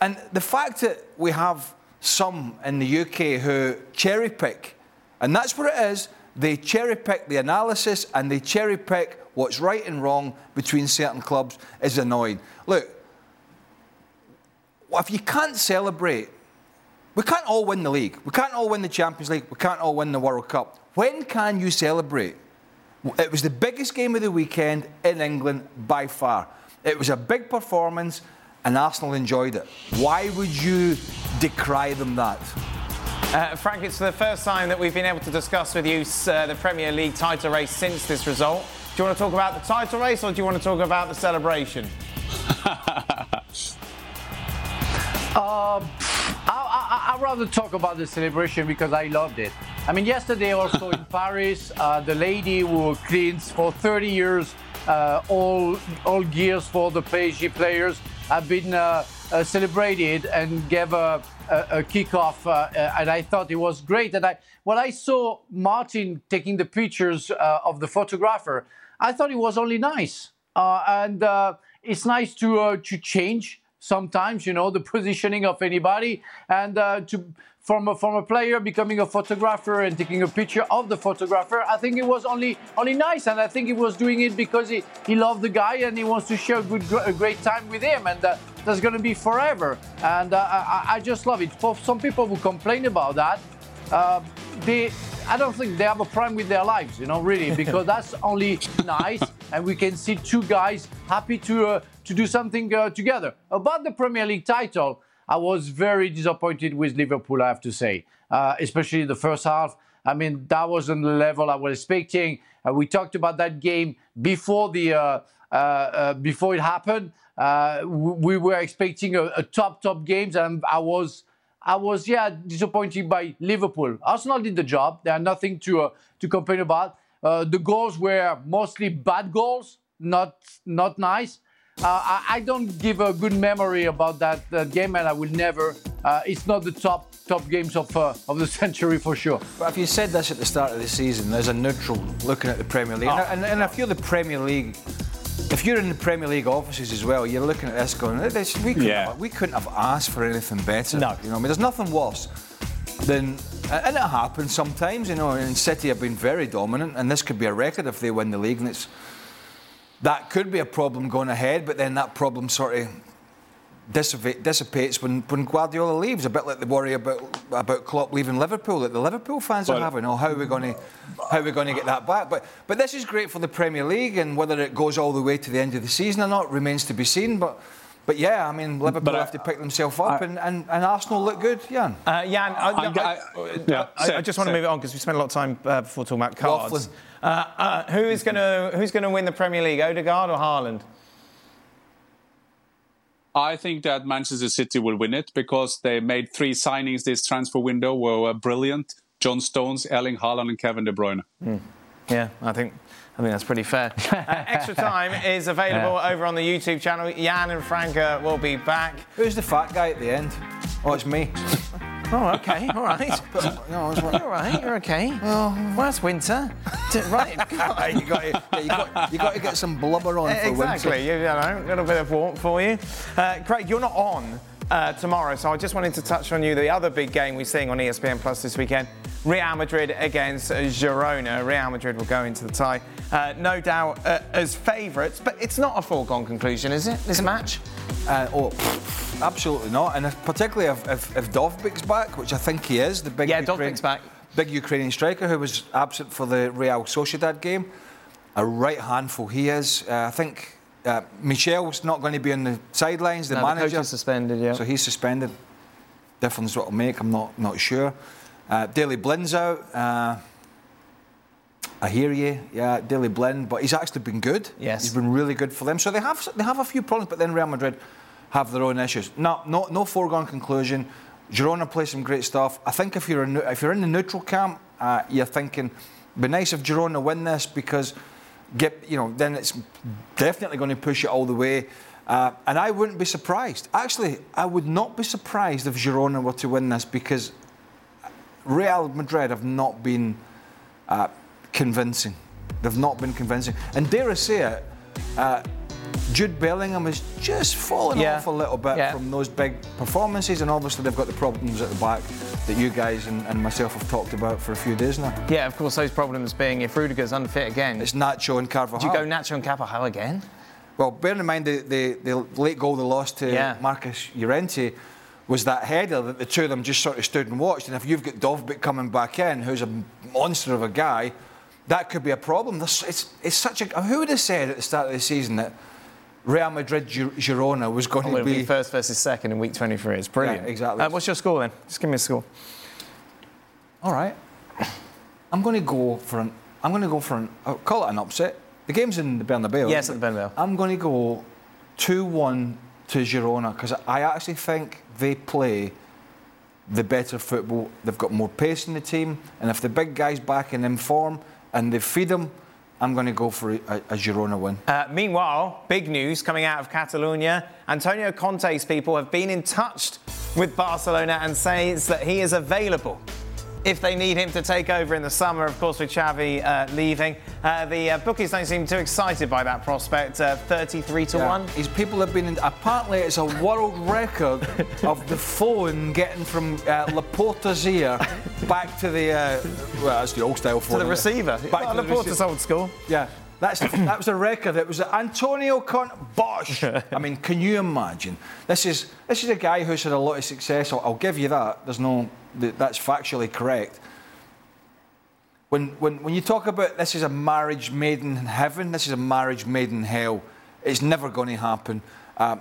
And the fact that we have some in the UK who cherry pick, and that's what it is. They cherry-pick the analysis and they cherry-pick what's right and wrong between certain clubs is annoying. Look, if you can't celebrate, we can't all win the league. We can't all win the Champions League. We can't all win the World Cup. When can you celebrate? It was the biggest game of the weekend in England by far. It was a big performance and Arsenal enjoyed it. Why would you decry them that? Frank, it's the first time that we've been able to discuss with you the Premier League title race since this result. Do you want to talk about the title race or do you want to talk about the celebration? I'd rather talk about the celebration because I loved it. I mean, yesterday also in Paris, the lady who cleans for 30 years all gears for the PSG players have been celebrated and gave a kickoff, and I thought it was great. And when I saw Martin taking the pictures of the photographer, I thought it was only nice. And it's nice to change sometimes, the positioning of anybody, and from a player becoming a photographer and taking a picture of the photographer. I think it was only nice, and I think he was doing it because he loved the guy and he wants to share a great time with him, and that's going to be forever. And I just love it. For some people who complain about that, I don't think they have a problem with their lives, really, because that's only nice, and we can see two guys happy to do something together. About the Premier League title, I was very disappointed with Liverpool, I have to say, especially the first half. I mean, that wasn't the level I was expecting. We talked about that game before before it happened. We were expecting a top games, and I was disappointed by Liverpool. Arsenal did the job. There are nothing to complain about. The goals were mostly bad goals, not nice. I don't give a good memory about that game, and I will never. It's not the top games of the century for sure. But if you said this at the start of the season, there's a neutral looking at the Premier League, and if you're the Premier League, if you're in the Premier League offices as well, you're looking at this going, we couldn't have asked for anything better. No, there's nothing worse than. And it happens sometimes, And City have been very dominant, and this could be a record if they win the league, and it's. That could be a problem going ahead, but then that problem sort of dissipates when Guardiola leaves. A bit like the worry about Klopp leaving Liverpool that the Liverpool fans are having. How are we going to get that back? But this is great for the Premier League, and whether it goes all the way to the end of the season or not remains to be seen. But But yeah, I mean, Liverpool have to pick themselves up, and Arsenal look good, Jan. I just want to move it on because we spent a lot of time before talking about cards. Who's going to win the Premier League, Odegaard or Haaland? I think that Manchester City will win it because they made 3 signings this transfer window were brilliant. John Stones, Erling Haaland and Kevin De Bruyne. Mm. Yeah, I think that's pretty fair. Extra Time is available over on the YouTube channel. Jan and Franka will be back. Who's the fat guy at the end? Oh, it's me. Oh, okay, all right. You're all right, you're okay. Well, that's winter. Right. You've got to get some blubber on for winter. Exactly, you know, a little bit of warmth for you. Craig, you're not on tomorrow, so I just wanted to touch on you. The other big game we're seeing on ESPN Plus this weekend, Real Madrid against Girona. Real Madrid will go into the tie, no doubt, as favourites, but it's not a foregone conclusion, is it, this match? Absolutely not, and particularly if Dovbik's back, which I think he is, the big Ukrainian striker who was absent for the Real Sociedad game. A right handful he is. I think Michel's not going to be on the sidelines, the manager. The coach is suspended, yeah. So he's suspended. Difference what it'll make, I'm not sure. Daley Blin's out. I hear you, yeah, Daley Blin, but he's actually been good. Yes, he's been really good for them. So they have a few problems, but then Real Madrid have their own issues. No foregone conclusion. Girona play some great stuff. I think if you're in the neutral camp, you're thinking, it'd be nice if Girona win this because then it's definitely going to push it all the way. And I wouldn't be surprised. Actually, I would not be surprised if Girona were to win this because Real Madrid have not been convincing. They've not been convincing. And dare I say it, Jude Bellingham has just fallen off a little bit from those big performances, and obviously they've got the problems at the back that you guys and myself have talked about for a few days now. Yeah, of course, those problems being if Rudiger's unfit again. It's Nacho and Carvajal. Do you go Nacho and Carvajal again? Well, bearing in mind the late goal they lost to Marcus Llorente was that header that the two of them just sort of stood and watched, and if you've got Dovbyk coming back in, who's a monster of a guy, that could be a problem. It's such a... Who would have said at the start of the season that Real Madrid-Girona was going to be first versus second in week 23. It's brilliant. Yeah, exactly. What's your score then? Just give me a score. All right. Call it an upset. The game's in the Bernabeu. Yes, at the Bernabeu. I'm going to go 2-1 to Girona because I actually think they play the better football. They've got more pace in the team, and if the big guy's back and in form and they feed them, I'm going to go for a Girona win. Meanwhile, big news coming out of Catalonia. Antonio Conte's people have been in touch with Barcelona and says that he is available if they need him to take over in the summer, of course, with Xavi leaving. The bookies don't seem too excited by that prospect, 33-1. These people have been... Apparently, it's a world record of the phone getting from Laporta's ear back to the... well, that's the old-style phone. To the receiver. Back to Laporta's old school. Yeah. That was a record. It was Antonio Conte. Bosh! I mean, can you imagine? This is a guy who's had a lot of success. I'll give you that. That's factually correct. When you talk about this is a marriage made in heaven, this is a marriage made in hell. It's never going to happen.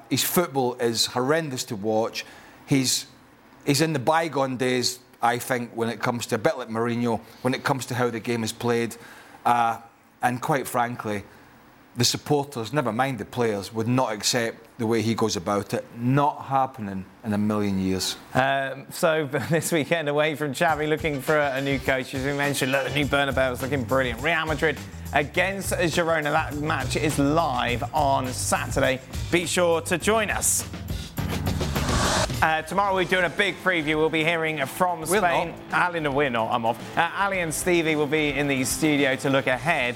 His football is horrendous to watch. He's in the bygone days, I think, when it comes to a bit like Mourinho, when it comes to how the game is played. And quite frankly, the supporters, never mind the players, would not accept the way he goes about it. Not happening in a million years. So this weekend, away from Xavi, looking for a new coach. As we mentioned, look, the new Bernabeu is looking brilliant. Real Madrid against Girona. That match is live on Saturday. Be sure to join us. Tomorrow we're doing a big preview. We'll be hearing from Spain. Ali and Stevie will be in the studio to look ahead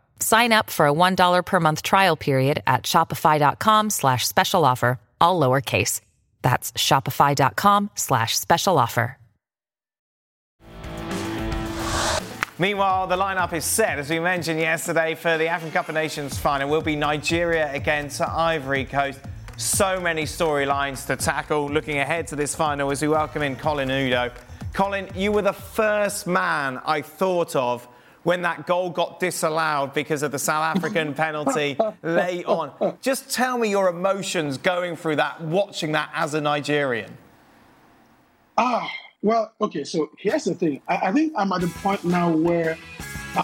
Sign up for a $1 per month trial period at shopify.com/special offer, all lowercase. That's shopify.com/special offer. Meanwhile, the lineup is set, as we mentioned yesterday, for the African Cup of Nations final. It will be Nigeria against Ivory Coast. So many storylines to tackle. Looking ahead to this final as we welcome in Colin Udo. Colin, you were the first man I thought of when that goal got disallowed because of the South African penalty late on. Just tell me your emotions going through that, watching that as a Nigerian. Well, okay, so here's the thing. I think I'm at the point now where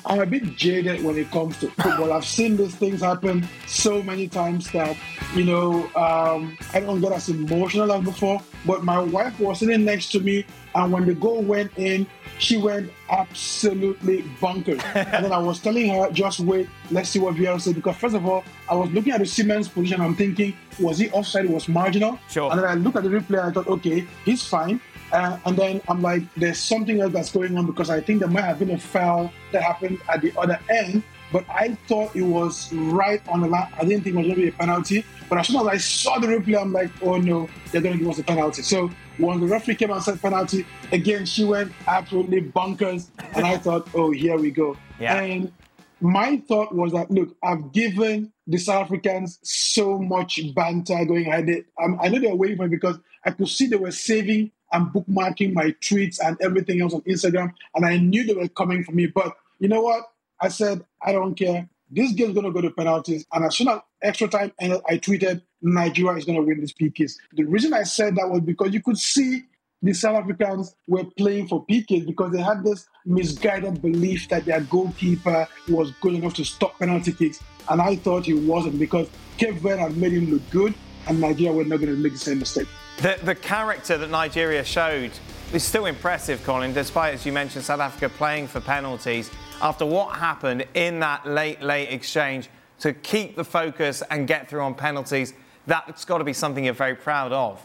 I'm a bit jaded when it comes to football. I've seen these things happen so many times that, you know, I don't get as emotional as before. But my wife was sitting next to me, and when the goal went in, she went absolutely bonkers. And then I was telling her, just wait, let's see what VAR said. Because first of all, I was looking at the Seaman's position. I'm thinking, was he offside? It was marginal. Sure. And then I looked at the replay, and I thought, okay, he's fine. And then I'm like, there's something else that's going on, because I think there might have been a foul that happened at the other end, but I thought it was right on the line. I didn't think it was going to be a penalty, but as soon as I saw the replay, I'm like, oh no, they're going to give us a penalty. So when the referee came and said penalty, again, she went absolutely bonkers, and I thought, oh, here we go. Yeah. And my thought was that, look, I've given the South Africans so much banter going ahead. I know they're waving because I could see they were saving and bookmarking my tweets and everything else on Instagram, and I knew they were coming for me. But you know what? I said, I don't care. This game's going to go to penalties, and as soon as extra time ended, I tweeted, Nigeria is going to win this PKs. The reason I said that was because you could see the South Africans were playing for PKs because they had this misguided belief that their goalkeeper was good enough to stop penalty kicks, and I thought he wasn't, because Cape Verde had made him look good, and Nigeria were not going to make the same mistake. The character that Nigeria showed is still impressive, Colin, despite, as you mentioned, South Africa playing for penalties. After what happened in that late exchange, to keep the focus and get through on penalties, that's got to be something you're very proud of.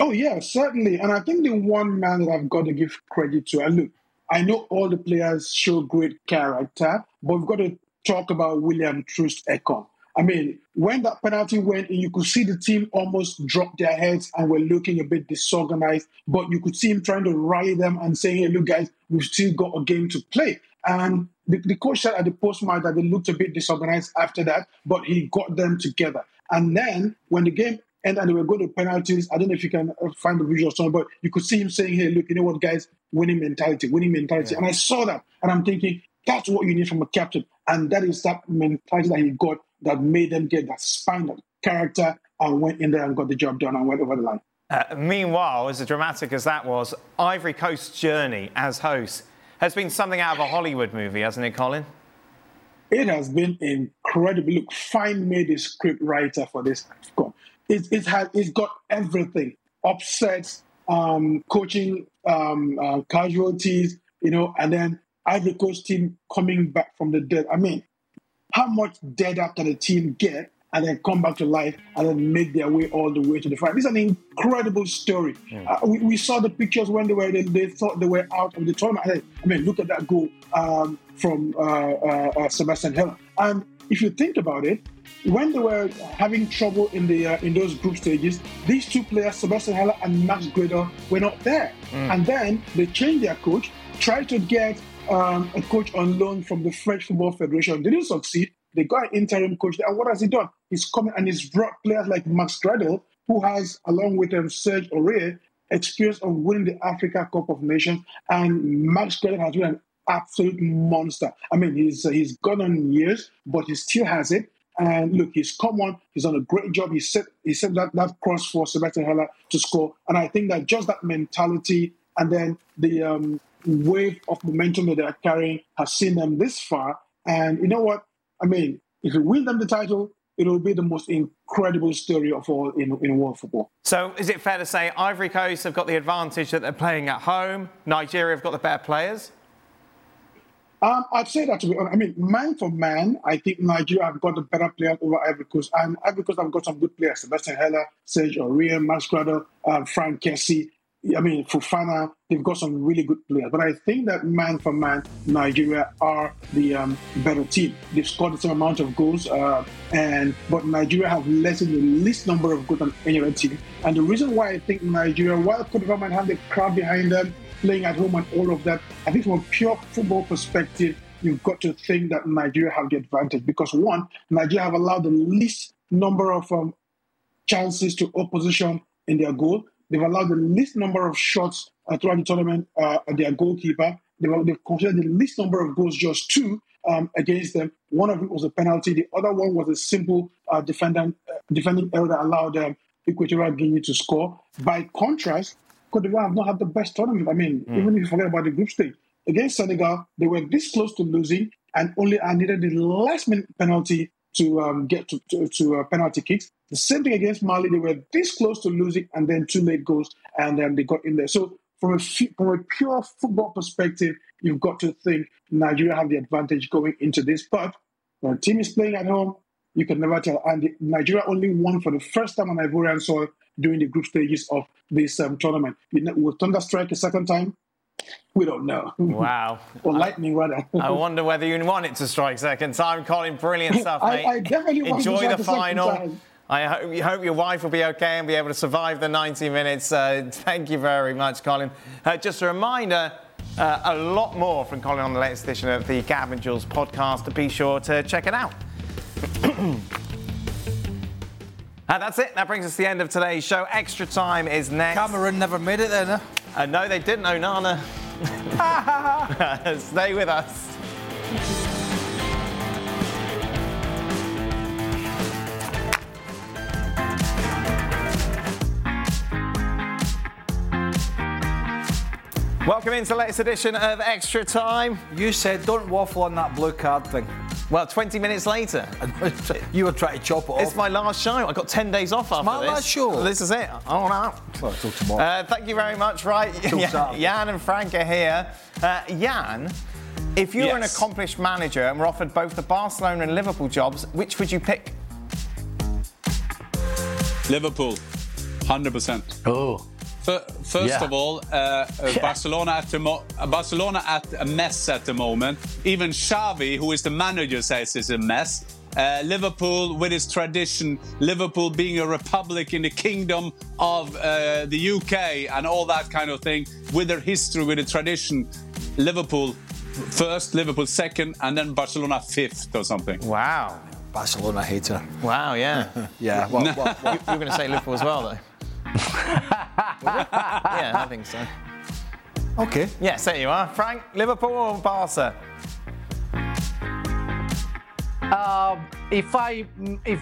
Oh, yeah, certainly. And I think the one man that I've got to give credit to, and look, I know all the players show great character, but we've got to talk about William Troost-Ekong. I mean, when that penalty went in, you could see the team almost drop their heads and were looking a bit disorganized, but you could see him trying to rally them and saying, hey, look, guys, we've still got a game to play. And the coach said at the post-match that they looked a bit disorganized after that, but he got them together. And then when the game ended and they were going to penalties, I don't know if you can find the visual song, but you could see him saying, hey, look, you know what, guys, winning mentality. Yeah. And I saw that, and I'm thinking, that's what you need from a captain. And that is that mentality that he got that made them get that spine of character and went in there and got the job done and went over the line. Meanwhile, as dramatic as that was, Ivory Coast's journey as hosts has been something out of a Hollywood movie, hasn't it, Colin? It has been incredible. Look, Fine made a script writer for this. It's got everything. Upsets, coaching casualties, you know, and then Ivory Coast team coming back from the dead. I mean, how much dead after the team get and then come back to life and then make their way all the way to the final. It's an incredible story. Mm. We saw the pictures when they thought they were out of the tournament. I mean, look at that goal from Sebastian Heller. And if you think about it, when they were having trouble in those group stages, these two players, Sebastian Heller and Max Greder, were not there. Mm. And then they changed their coach, tried to get a coach on loan from the French Football Federation. They didn't succeed. They got an interim coach there. And what has he done? He's come and he's brought players like Max Gradel, who has, along with Serge Aurier, experience of winning the Africa Cup of Nations. And Max Gradel has been an absolute monster. I mean, he's gone on years, but he still has it. And look, he's come on. He's done a great job. He set that cross for Sebastian Haller to score. And I think that just that mentality and then the wave of momentum that they are carrying has seen them this far. And you know what? I mean, if you win them the title, it will be the most incredible story of all in world football. So is it fair to say Ivory Coast have got the advantage that they're playing at home? Nigeria have got the better players? I'd say that, to be honest. I mean, man for man, I think Nigeria have got a better player over Ivory Coast. And Ivory Coast have got some good players. Sebastian Heller, Serge Aurier, Mascherano, Frank Kessie. I mean, Fofana, they've got some really good players. But I think that man for man, Nigeria are the better team. They've scored the same amount of goals, but Nigeria have less than the least number of goals than any other team. And the reason why I think Nigeria, while Cote d'Ivoire might have the crowd behind them, playing at home and all of that, I think from a pure football perspective, you've got to think that Nigeria have the advantage. Because one, Nigeria have allowed the least number of chances to opposition in their goal. They've allowed the least number of shots throughout the tournament at their goalkeeper. They've conceded the least number of goals, just two, against them. One of it was a penalty. The other one was a simple defending error that allowed Equatorial Guinea to score. By contrast, Cote d'Ivoire have not had the best tournament. I mean, even if you forget about the group stage. Against Senegal, they were this close to losing and only needed the last-minute penalty to get to penalty kicks. The same thing against Mali. They were this close to losing and then two late goals and then they got in there. So from a pure football perspective, you've got to think Nigeria have the advantage going into this. But when a team is playing at home, you can never tell. And Nigeria only won for the first time on Ivorian soil during the group stages of this tournament. Will Thunder strike a second time? We don't know. Wow. Or lightning, rather. I wonder whether you want it to strike second time. Colin, brilliant stuff, mate. I definitely enjoy the final. I hope your wife will be okay and be able to survive the 90 minutes. Thank you very much, Colin. Just a reminder, a lot more from Colin on the latest edition of the Gab and Jules podcast. Be sure to check it out. That's it. That brings us to the end of today's show. Extra time is next. Cameron never made it there, no? No, they didn't, Onana. Stay with us. Welcome into the latest edition of Extra Time. You said don't waffle on that blue card thing. Well, 20 minutes later. You were trying to chop it off. It's my last show. I got 10 days off after this. It's my last show. This is it. On out. Well, till tomorrow. Thank you very much. Right, Jan and Frank are here. Jan, if you were an accomplished manager and were offered both the Barcelona and Liverpool jobs, which would you pick? Liverpool, 100%. Oh. First of all, Barcelona at a mess at the moment. Even Xavi, who is the manager, says it's a mess. Liverpool, with its tradition, Liverpool being a republic in the kingdom of the UK and all that kind of thing, with their history, with the tradition, Liverpool first, Liverpool second, and then Barcelona fifth or something. Wow. Barcelona hater. Wow, yeah. Yeah. Well. You were going to say Liverpool as well, though. Yeah, I think so. Okay. Yes, there you are. Frank, Liverpool or Barca? If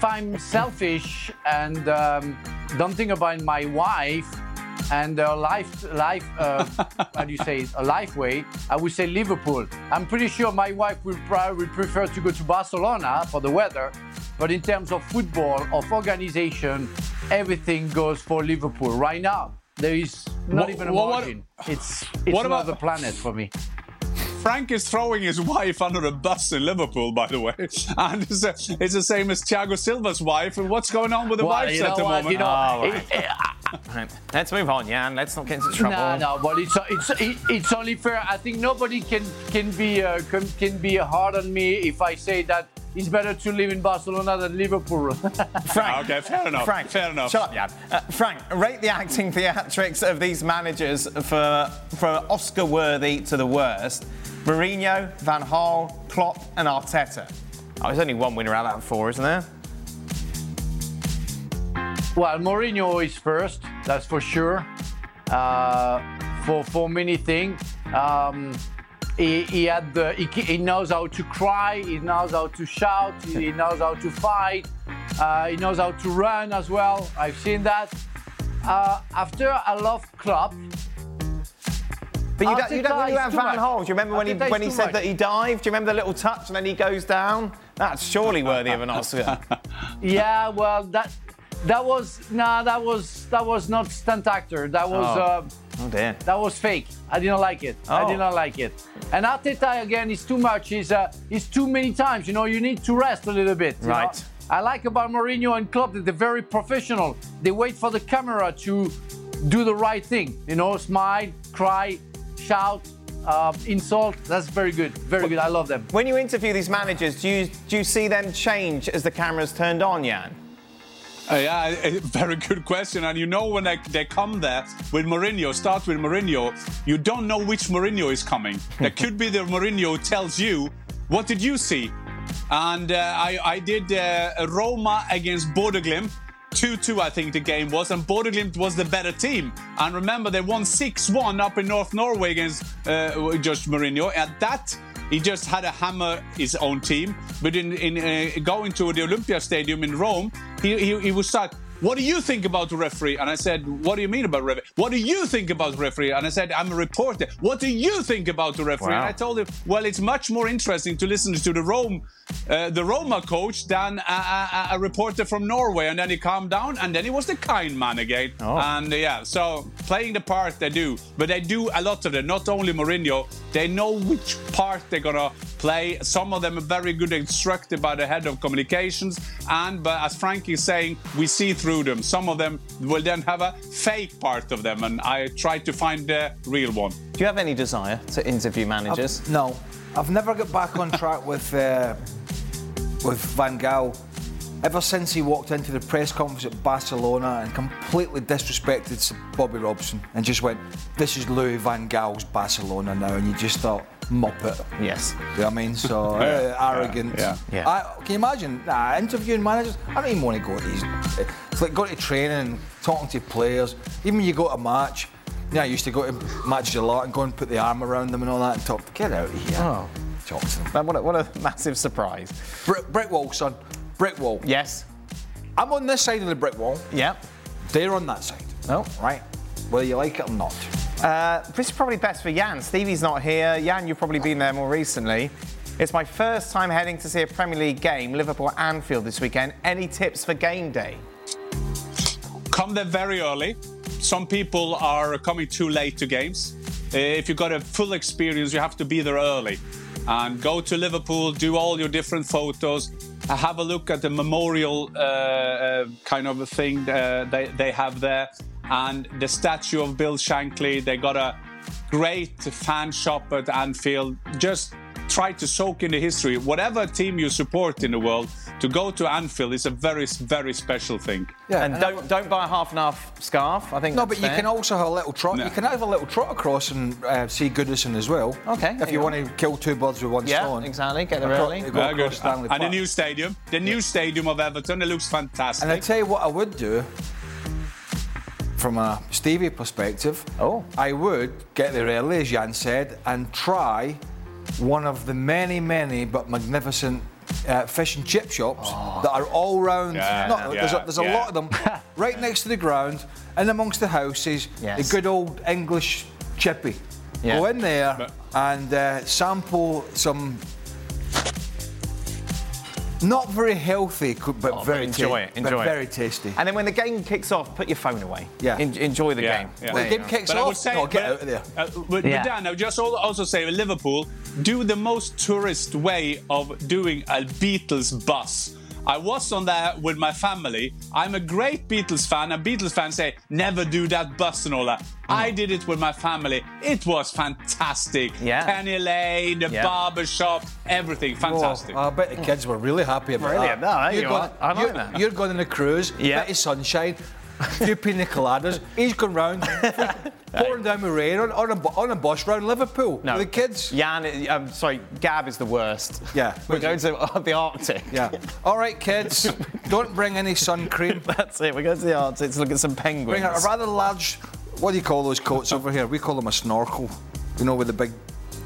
I'm selfish and don't think about my wife and her life way, I would say Liverpool. I'm pretty sure my wife would probably prefer to go to Barcelona for the weather, but in terms of football, of organisation, everything goes for Liverpool right now. There is not even a margin. It's another planet for me. Frank is throwing his wife under a bus in Liverpool, by the way. And it's the same as Thiago Silva's wife. And what's going on with the wives at the moment? Let's move on, Jan. Let's not get into trouble. No. Well, it's only fair. I think nobody can be hard on me if I say that it's better to live in Barcelona than Liverpool. Frank. Okay, fair enough. Frank, fair enough. Shut up, Jan. Frank, rate the acting theatrics of these managers for Oscar-worthy to the worst. Mourinho, Van Gaal, Klopp and Arteta. Oh, there's only one winner out of that four, isn't there? Well, Mourinho is first, that's for sure. For many things. He knows how to cry, he knows how to shout, he knows how to fight, he knows how to run as well. I've seen that. After, I love Klopp. But you don't really have Van Gaal. Do you remember when he said that he dived? Do you remember the little touch and then he goes down? That's surely worthy of an Oscar. Yeah, well, that was not stunt actor. That was Oh, damn. That was fake. I did not like it. Oh. I did not like it. And Arteta, again, is too much. It's too many times. You know, you need to rest a little bit. Right. Know? I like about Mourinho and Klopp that they're very professional. They wait for the camera to do the right thing. You know, smile, cry, shout, insult. That's very good. Very good. I love them. When you interview these managers, do you see them change as the camera's turned on, Jan? Yeah, very good question. And you know when they come there with Mourinho, start with Mourinho, you don't know which Mourinho is coming. There could be the Mourinho who tells you, what did you see? And I did Roma against Bodø/Glimt, 2-2 I think the game was, and Bodø/Glimt was the better team. And remember, they won 6-1 up in North Norway against Judge Mourinho. At that, he just had to hammer his own team. But in going to the Olympia Stadium in Rome, he was stuck. What do you think about the referee? And I said, what do you mean about the referee? What do you think about the referee? And I said, I'm a reporter. What do you think about the referee? Wow. And I told him, well, it's much more interesting to listen to the Roma coach than a reporter from Norway. And then he calmed down, and then he was the kind man again. Oh. And yeah, so playing the part they do. But they do a lot of it, not only Mourinho. They know which part they're going to play. Some of them are very good instructed by the head of communications. And but as Frank is saying, we see through them. Some of them will then have a fake part of them, and I try to find the real one. Do you have any desire to interview managers? No. I've never got back on track with Van Gaal. Ever since he walked into the press conference at Barcelona and completely disrespected Bobby Robson and just went, this is Louis van Gaal's Barcelona now, and you just thought, Muppet. Yes. You know what I mean? So, arrogant. Yeah. Can you imagine interviewing managers? I don't even want to go to these. It's like going to training, talking to players. Even when you go to a match, I used to go to matches a lot and go and put the arm around them and all that and talk, get out of here. Oh. Talk to them. Man, what a massive surprise. Brick wall, son. Brick wall. Yes. I'm on this side of the brick wall. Yeah. They're on that side. Oh. Right. Whether you like it or not. This is probably best for Jan. Stevie's not here. Jan, you've probably been there more recently. It's my first time heading to see a Premier League game, Liverpool Anfield this weekend. Any tips for game day? Come there very early. Some people are coming too late to games. If you've got a full experience, you have to be there early. And go to Liverpool, do all your different photos, have a look at the memorial kind of a thing they have there, and the statue of Bill Shankly. They got a great fan shop at Anfield. Just try to soak in the history. Whatever team you support in the world, to go to Anfield is a very, very special thing. Yeah, and don't buy a half and half scarf. I think. No, but fair. You can also have a little trot. No. You can have a little trot across and see Goodison as well. Okay. If you want to kill two birds with one stone. Yeah, exactly. Get there early. Good. And the new stadium. The new stadium of Everton. It looks fantastic. And I tell you what, I would do. From a Stevie perspective, I would get there early, as Jan said, and try one of the many, many but magnificent fish and chip shops that are all round. Yeah, there's a lot of them right next to the ground, in amongst the houses. Yes. The good old English chippy. Yeah. Go in there and sample some. Not very healthy, but very tasty. And then when the game kicks off, put your phone away. Yeah. Enjoy the game. Yeah. When the game kicks off, get out of there. But Dan, I would just also say, Liverpool, do the most tourist way of doing a Beatles bus. I was on there with my family. I'm a great Beatles fan, and Beatles fans say, never do that bus and all that. I did it with my family. It was fantastic. Yeah. Penny Lane, the barber shop, everything. Fantastic. I bet the kids were really happy about that. No, you're going on a cruise, bit of sunshine, a few pina coladas. He's gone round, pouring down the rain on a bus round Liverpool with the kids. Jan, I'm sorry, Gab is the worst. Yeah. We're going to the Arctic. Yeah. All right, kids, don't bring any sun cream. That's it. We're going to the Arctic to look at some penguins. Bring a rather large... What do you call those coats over here? We call them a snorkel. You know, with the big...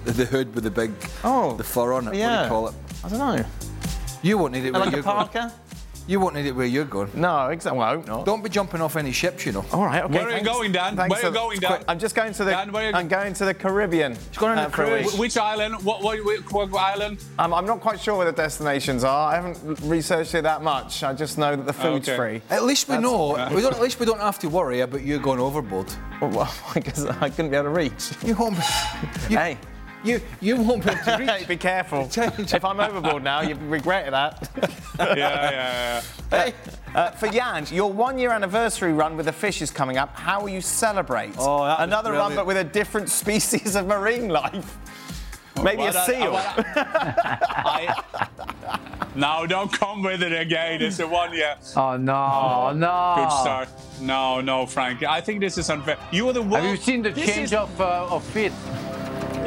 The hood with the big... The fur on it. Yeah. What do you call it? I don't know. You won't need it when you go... Like a parka? You won't need it where you're going. No, exactly. Well, I hope not. Don't be jumping off any ships, you know. All right, okay. Where are you going, Dan? Where are you going, Dan? I'm just going to the. Dan, I'm going to the Caribbean. It's going on a cruise. Which island? What island? I'm not quite sure where the destinations are. I haven't researched it that much. I just know that the food's free. At least we know. Yeah. We don't. At least we don't have to worry about you going overboard. Well, I guess I couldn't be able to reach. You won't. Hey. You won't be able to reach. Be careful. If I'm overboard now, you'd regret that. Yeah. Hey. For Jan, your one-year anniversary run with the fish is coming up. How will you celebrate? Oh, another run, but with a different species of marine life. Maybe a seal. No, don't come with it again. It's a 1 year. Oh, no, no. Good start. No, Frank. I think this is unfair. You are the one. Have you seen the change of fit?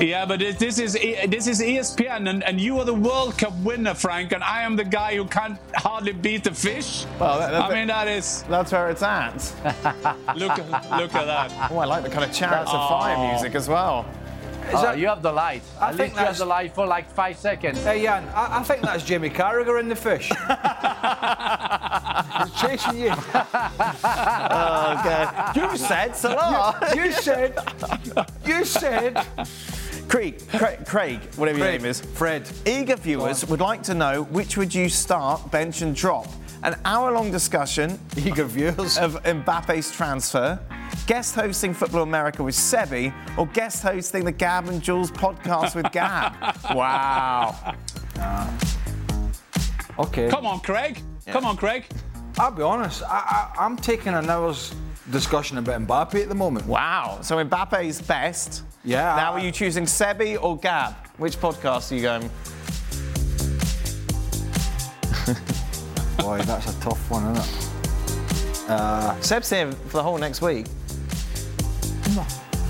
Yeah, but this is ESPN, and you are the World Cup winner, Frank, and I am the guy who can't hardly beat the fish. Well, that's where it's at. Look at that. Oh, I like the kind of Chariots of Fire music as well. You have the light. At least you have the light for like 5 seconds. Hey, Jan, I think that's Jimmy Carragher in the fish. He's chasing you. Oh, God. You said Salah. You said. Craig, whatever your name is. Fred. Eager viewers would like to know which would you start, bench and drop. An hour-long discussion of Mbappe's transfer, guest hosting Football America with Sebi, or guest hosting the Gab and Jules podcast with Gab. Wow. Okay. Come on, Craig. I'll be honest. I'm taking an hour's discussion about Mbappe at the moment. Wow. So Mbappe's best. Yeah. Now, are you choosing Sebi or Gab? Which podcast are you going? Boy, that's a tough one, isn't it? Seb's here for the whole next week.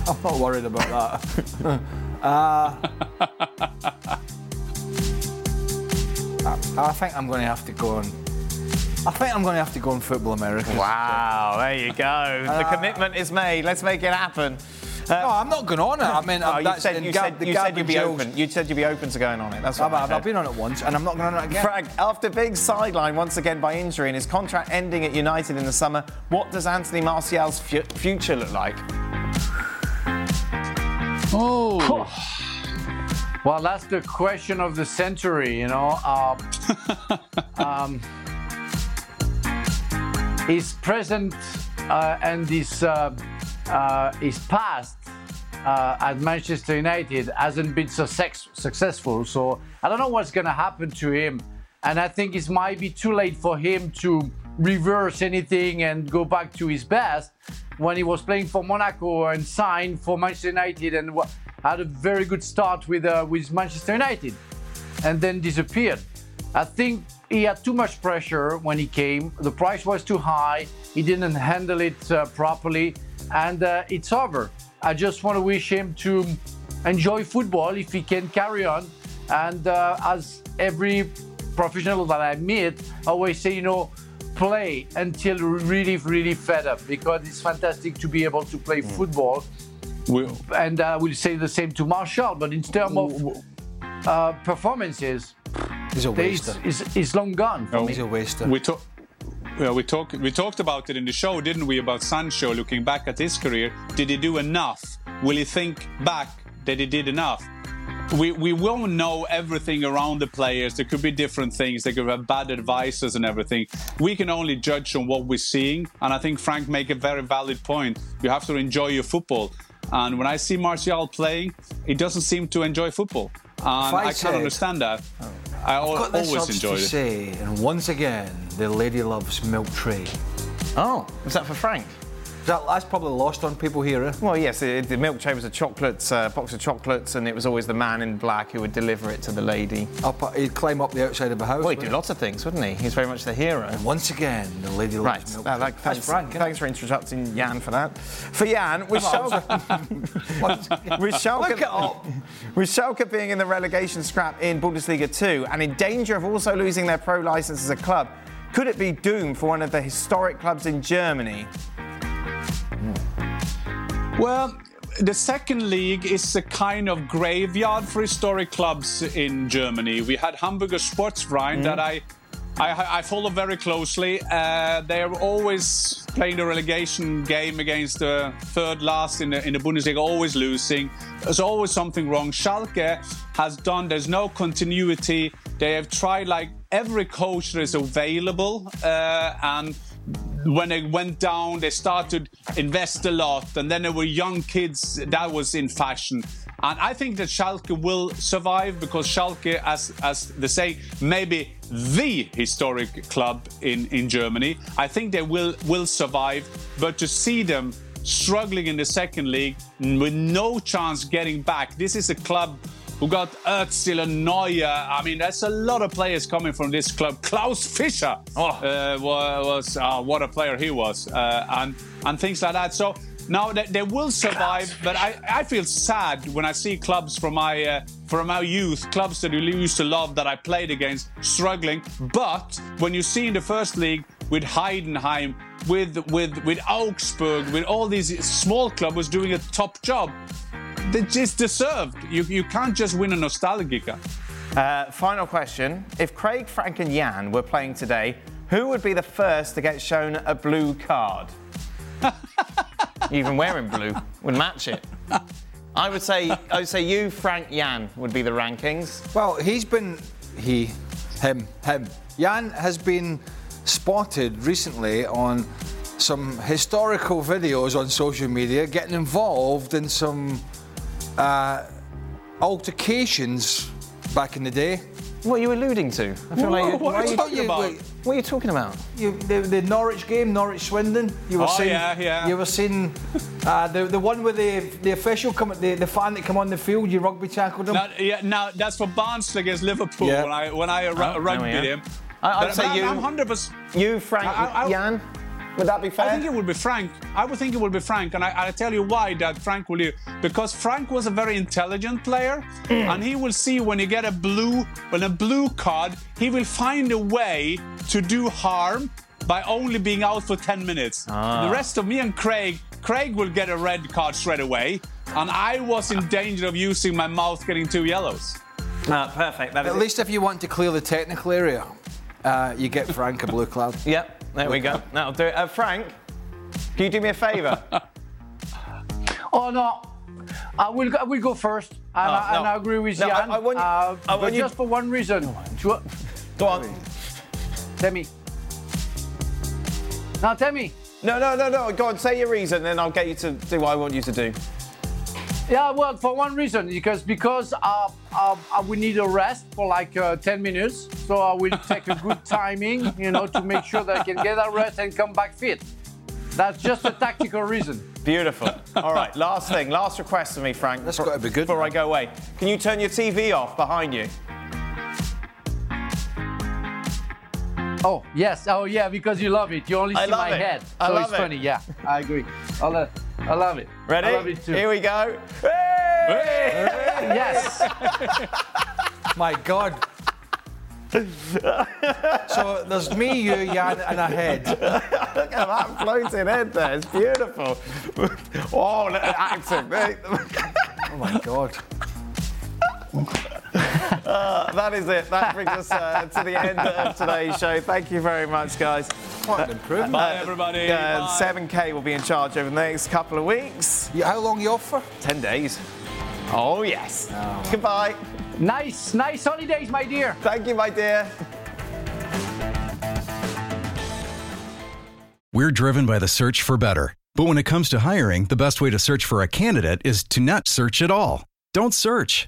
I'm not worried about that. I think I'm going to have to go on. I think I'm going to have to go on Football America. Wow, there you go. The commitment is made. Let's make it happen. No, I'm not going on it. I mean, you said you'd be open to going on it. That's what I've been on it once, and I'm not going on it again. Frank, after being sidelined once again by injury and his contract ending at United in the summer, what does Anthony Martial's future look like? Well, that's the question of the century, you know. His present and his past at Manchester United hasn't been so successful, so I don't know what's going to happen to him, and I think it might be too late for him to reverse anything and go back to his best when he was playing for Monaco and signed for Manchester United and had a very good start with Manchester United and then disappeared. I think he had too much pressure when he came. The price was too high. He didn't handle it properly. And it's over. I just want to wish him to enjoy football if he can carry on. And as every professional that I meet, I always say, you know, play until really, really fed up, because it's fantastic to be able to play football. And I will say the same to Martial, but in terms of performances, he's a waster. He's long gone. He's a waster. We talked about it in the show, didn't we, about Sancho looking back at his career. Did he do enough? Will he think back that he did enough? We won't know everything around the players. There could be different things. They could have bad advisors and everything. We can only judge on what we're seeing. And I think Frank make a very valid point. You have to enjoy your football. And when I see Martial playing, he doesn't seem to enjoy football. And I can't understand that. I always enjoyed it. Say, and once again, the lady loves milk tray. Oh, is that for Frank? That's probably lost on people here. Eh? Well, yes, the milk tray was a box of chocolates, and it was always the man in black who would deliver it to the lady. He'd climb up the outside of the house. Well, he'd do lots of things, wouldn't he? He's very much the hero. And once again, the lady loves milk tray. Thanks, Frank. Thanks for interrupting Jan for that. For Jan, with Schalke being in the relegation scrap in Bundesliga 2 and in danger of also losing their pro licence as a club, could it be doom for one of the historic clubs in Germany? Well, the second league is a kind of graveyard for historic clubs in Germany. We had Hamburger Sportverein that I I follow very closely. They are always playing the relegation game against the third last in the Bundesliga, always losing. There's always something wrong. Schalke has done, there's no continuity. They have tried like every coach that is available, and when they went down, they started invest a lot, and then there were young kids that was in fashion. And I think that Schalke will survive because Schalke, as they say, maybe the historic club in Germany. I think they will survive, but to see them struggling in the second league with no chance getting back. This is a club who got Özil and Neuer. I mean, that's a lot of players coming from this club. Klaus Fischer was what a player he was, and things like that. So now they will survive, but I feel sad when I see clubs from our youth, clubs that you used to love, that I played against, struggling. But when you see in the first league with Heidenheim, with Augsburg, with all these small clubs was doing a top job, they just deserved. You can't just win a Nostalgica. Final question. If Craig, Frank and Jan were playing today, who would be the first to get shown a blue card? Even wearing blue would match it. I would say you, Frank, Jan would be the rankings. Well, Jan has been spotted recently on some historical videos on social media getting involved in some altercations back in the day. What are you alluding to? What are you talking about? The Norwich game, Norwich-Swindon. You were seeing the one where the official come, the fan that come on the field. You rugby tackled him. Now that's for Barnsley against Liverpool. Yeah. When I rugbyed him. I'd say you. I'm 100%. You, Frank, Jan. Would that be fair? I think it would be Frank. I would think it would be Frank, and I tell you why that Frank will do. Because Frank was a very intelligent player, and he will see when you get a blue card, he will find a way to do harm by only being out for 10 minutes. The rest of me and Craig will get a red card straight away, and I was in danger of using my mouth getting two yellows. Perfect. At least if you want to clear the technical area, you get Frank a blue card. Yep. There we go. That'll do it. Frank, can you do me a favour? Oh, no. I will go first. And I agree with Jan. I want you for one reason. Go on. Tell me. No. Go on, say your reason, then I'll get you to do what I want you to do. Yeah, well, for one reason, because we need a rest for like 10 minutes. So I will take a good timing, to make sure that I can get a rest and come back fit. That's just a tactical reason. Beautiful. All right, last request for me, Frank. That's got to be good. Before I go away, can you turn your TV off behind you? Oh, yes. Oh, yeah, because you love it. You only see my head. So it's funny. Yeah, I agree. I love it. Ready? I love it too. Here we go. Hey! Yes. My God. So there's me, you, Jan, and a head. Look at that floating head there. It's beautiful. Oh, look at that. Oh, my God. That is it. That brings us to the end of today's show. Thank you very much, guys. What an improvement. Bye, everybody. Bye. 7K will be in charge over the next couple of weeks. How long are you off for? 10 days. Oh, yes. Oh. Goodbye. Nice holidays, my dear. Thank you, my dear. We're driven by the search for better. But when it comes to hiring, the best way to search for a candidate is to not search at all. Don't search.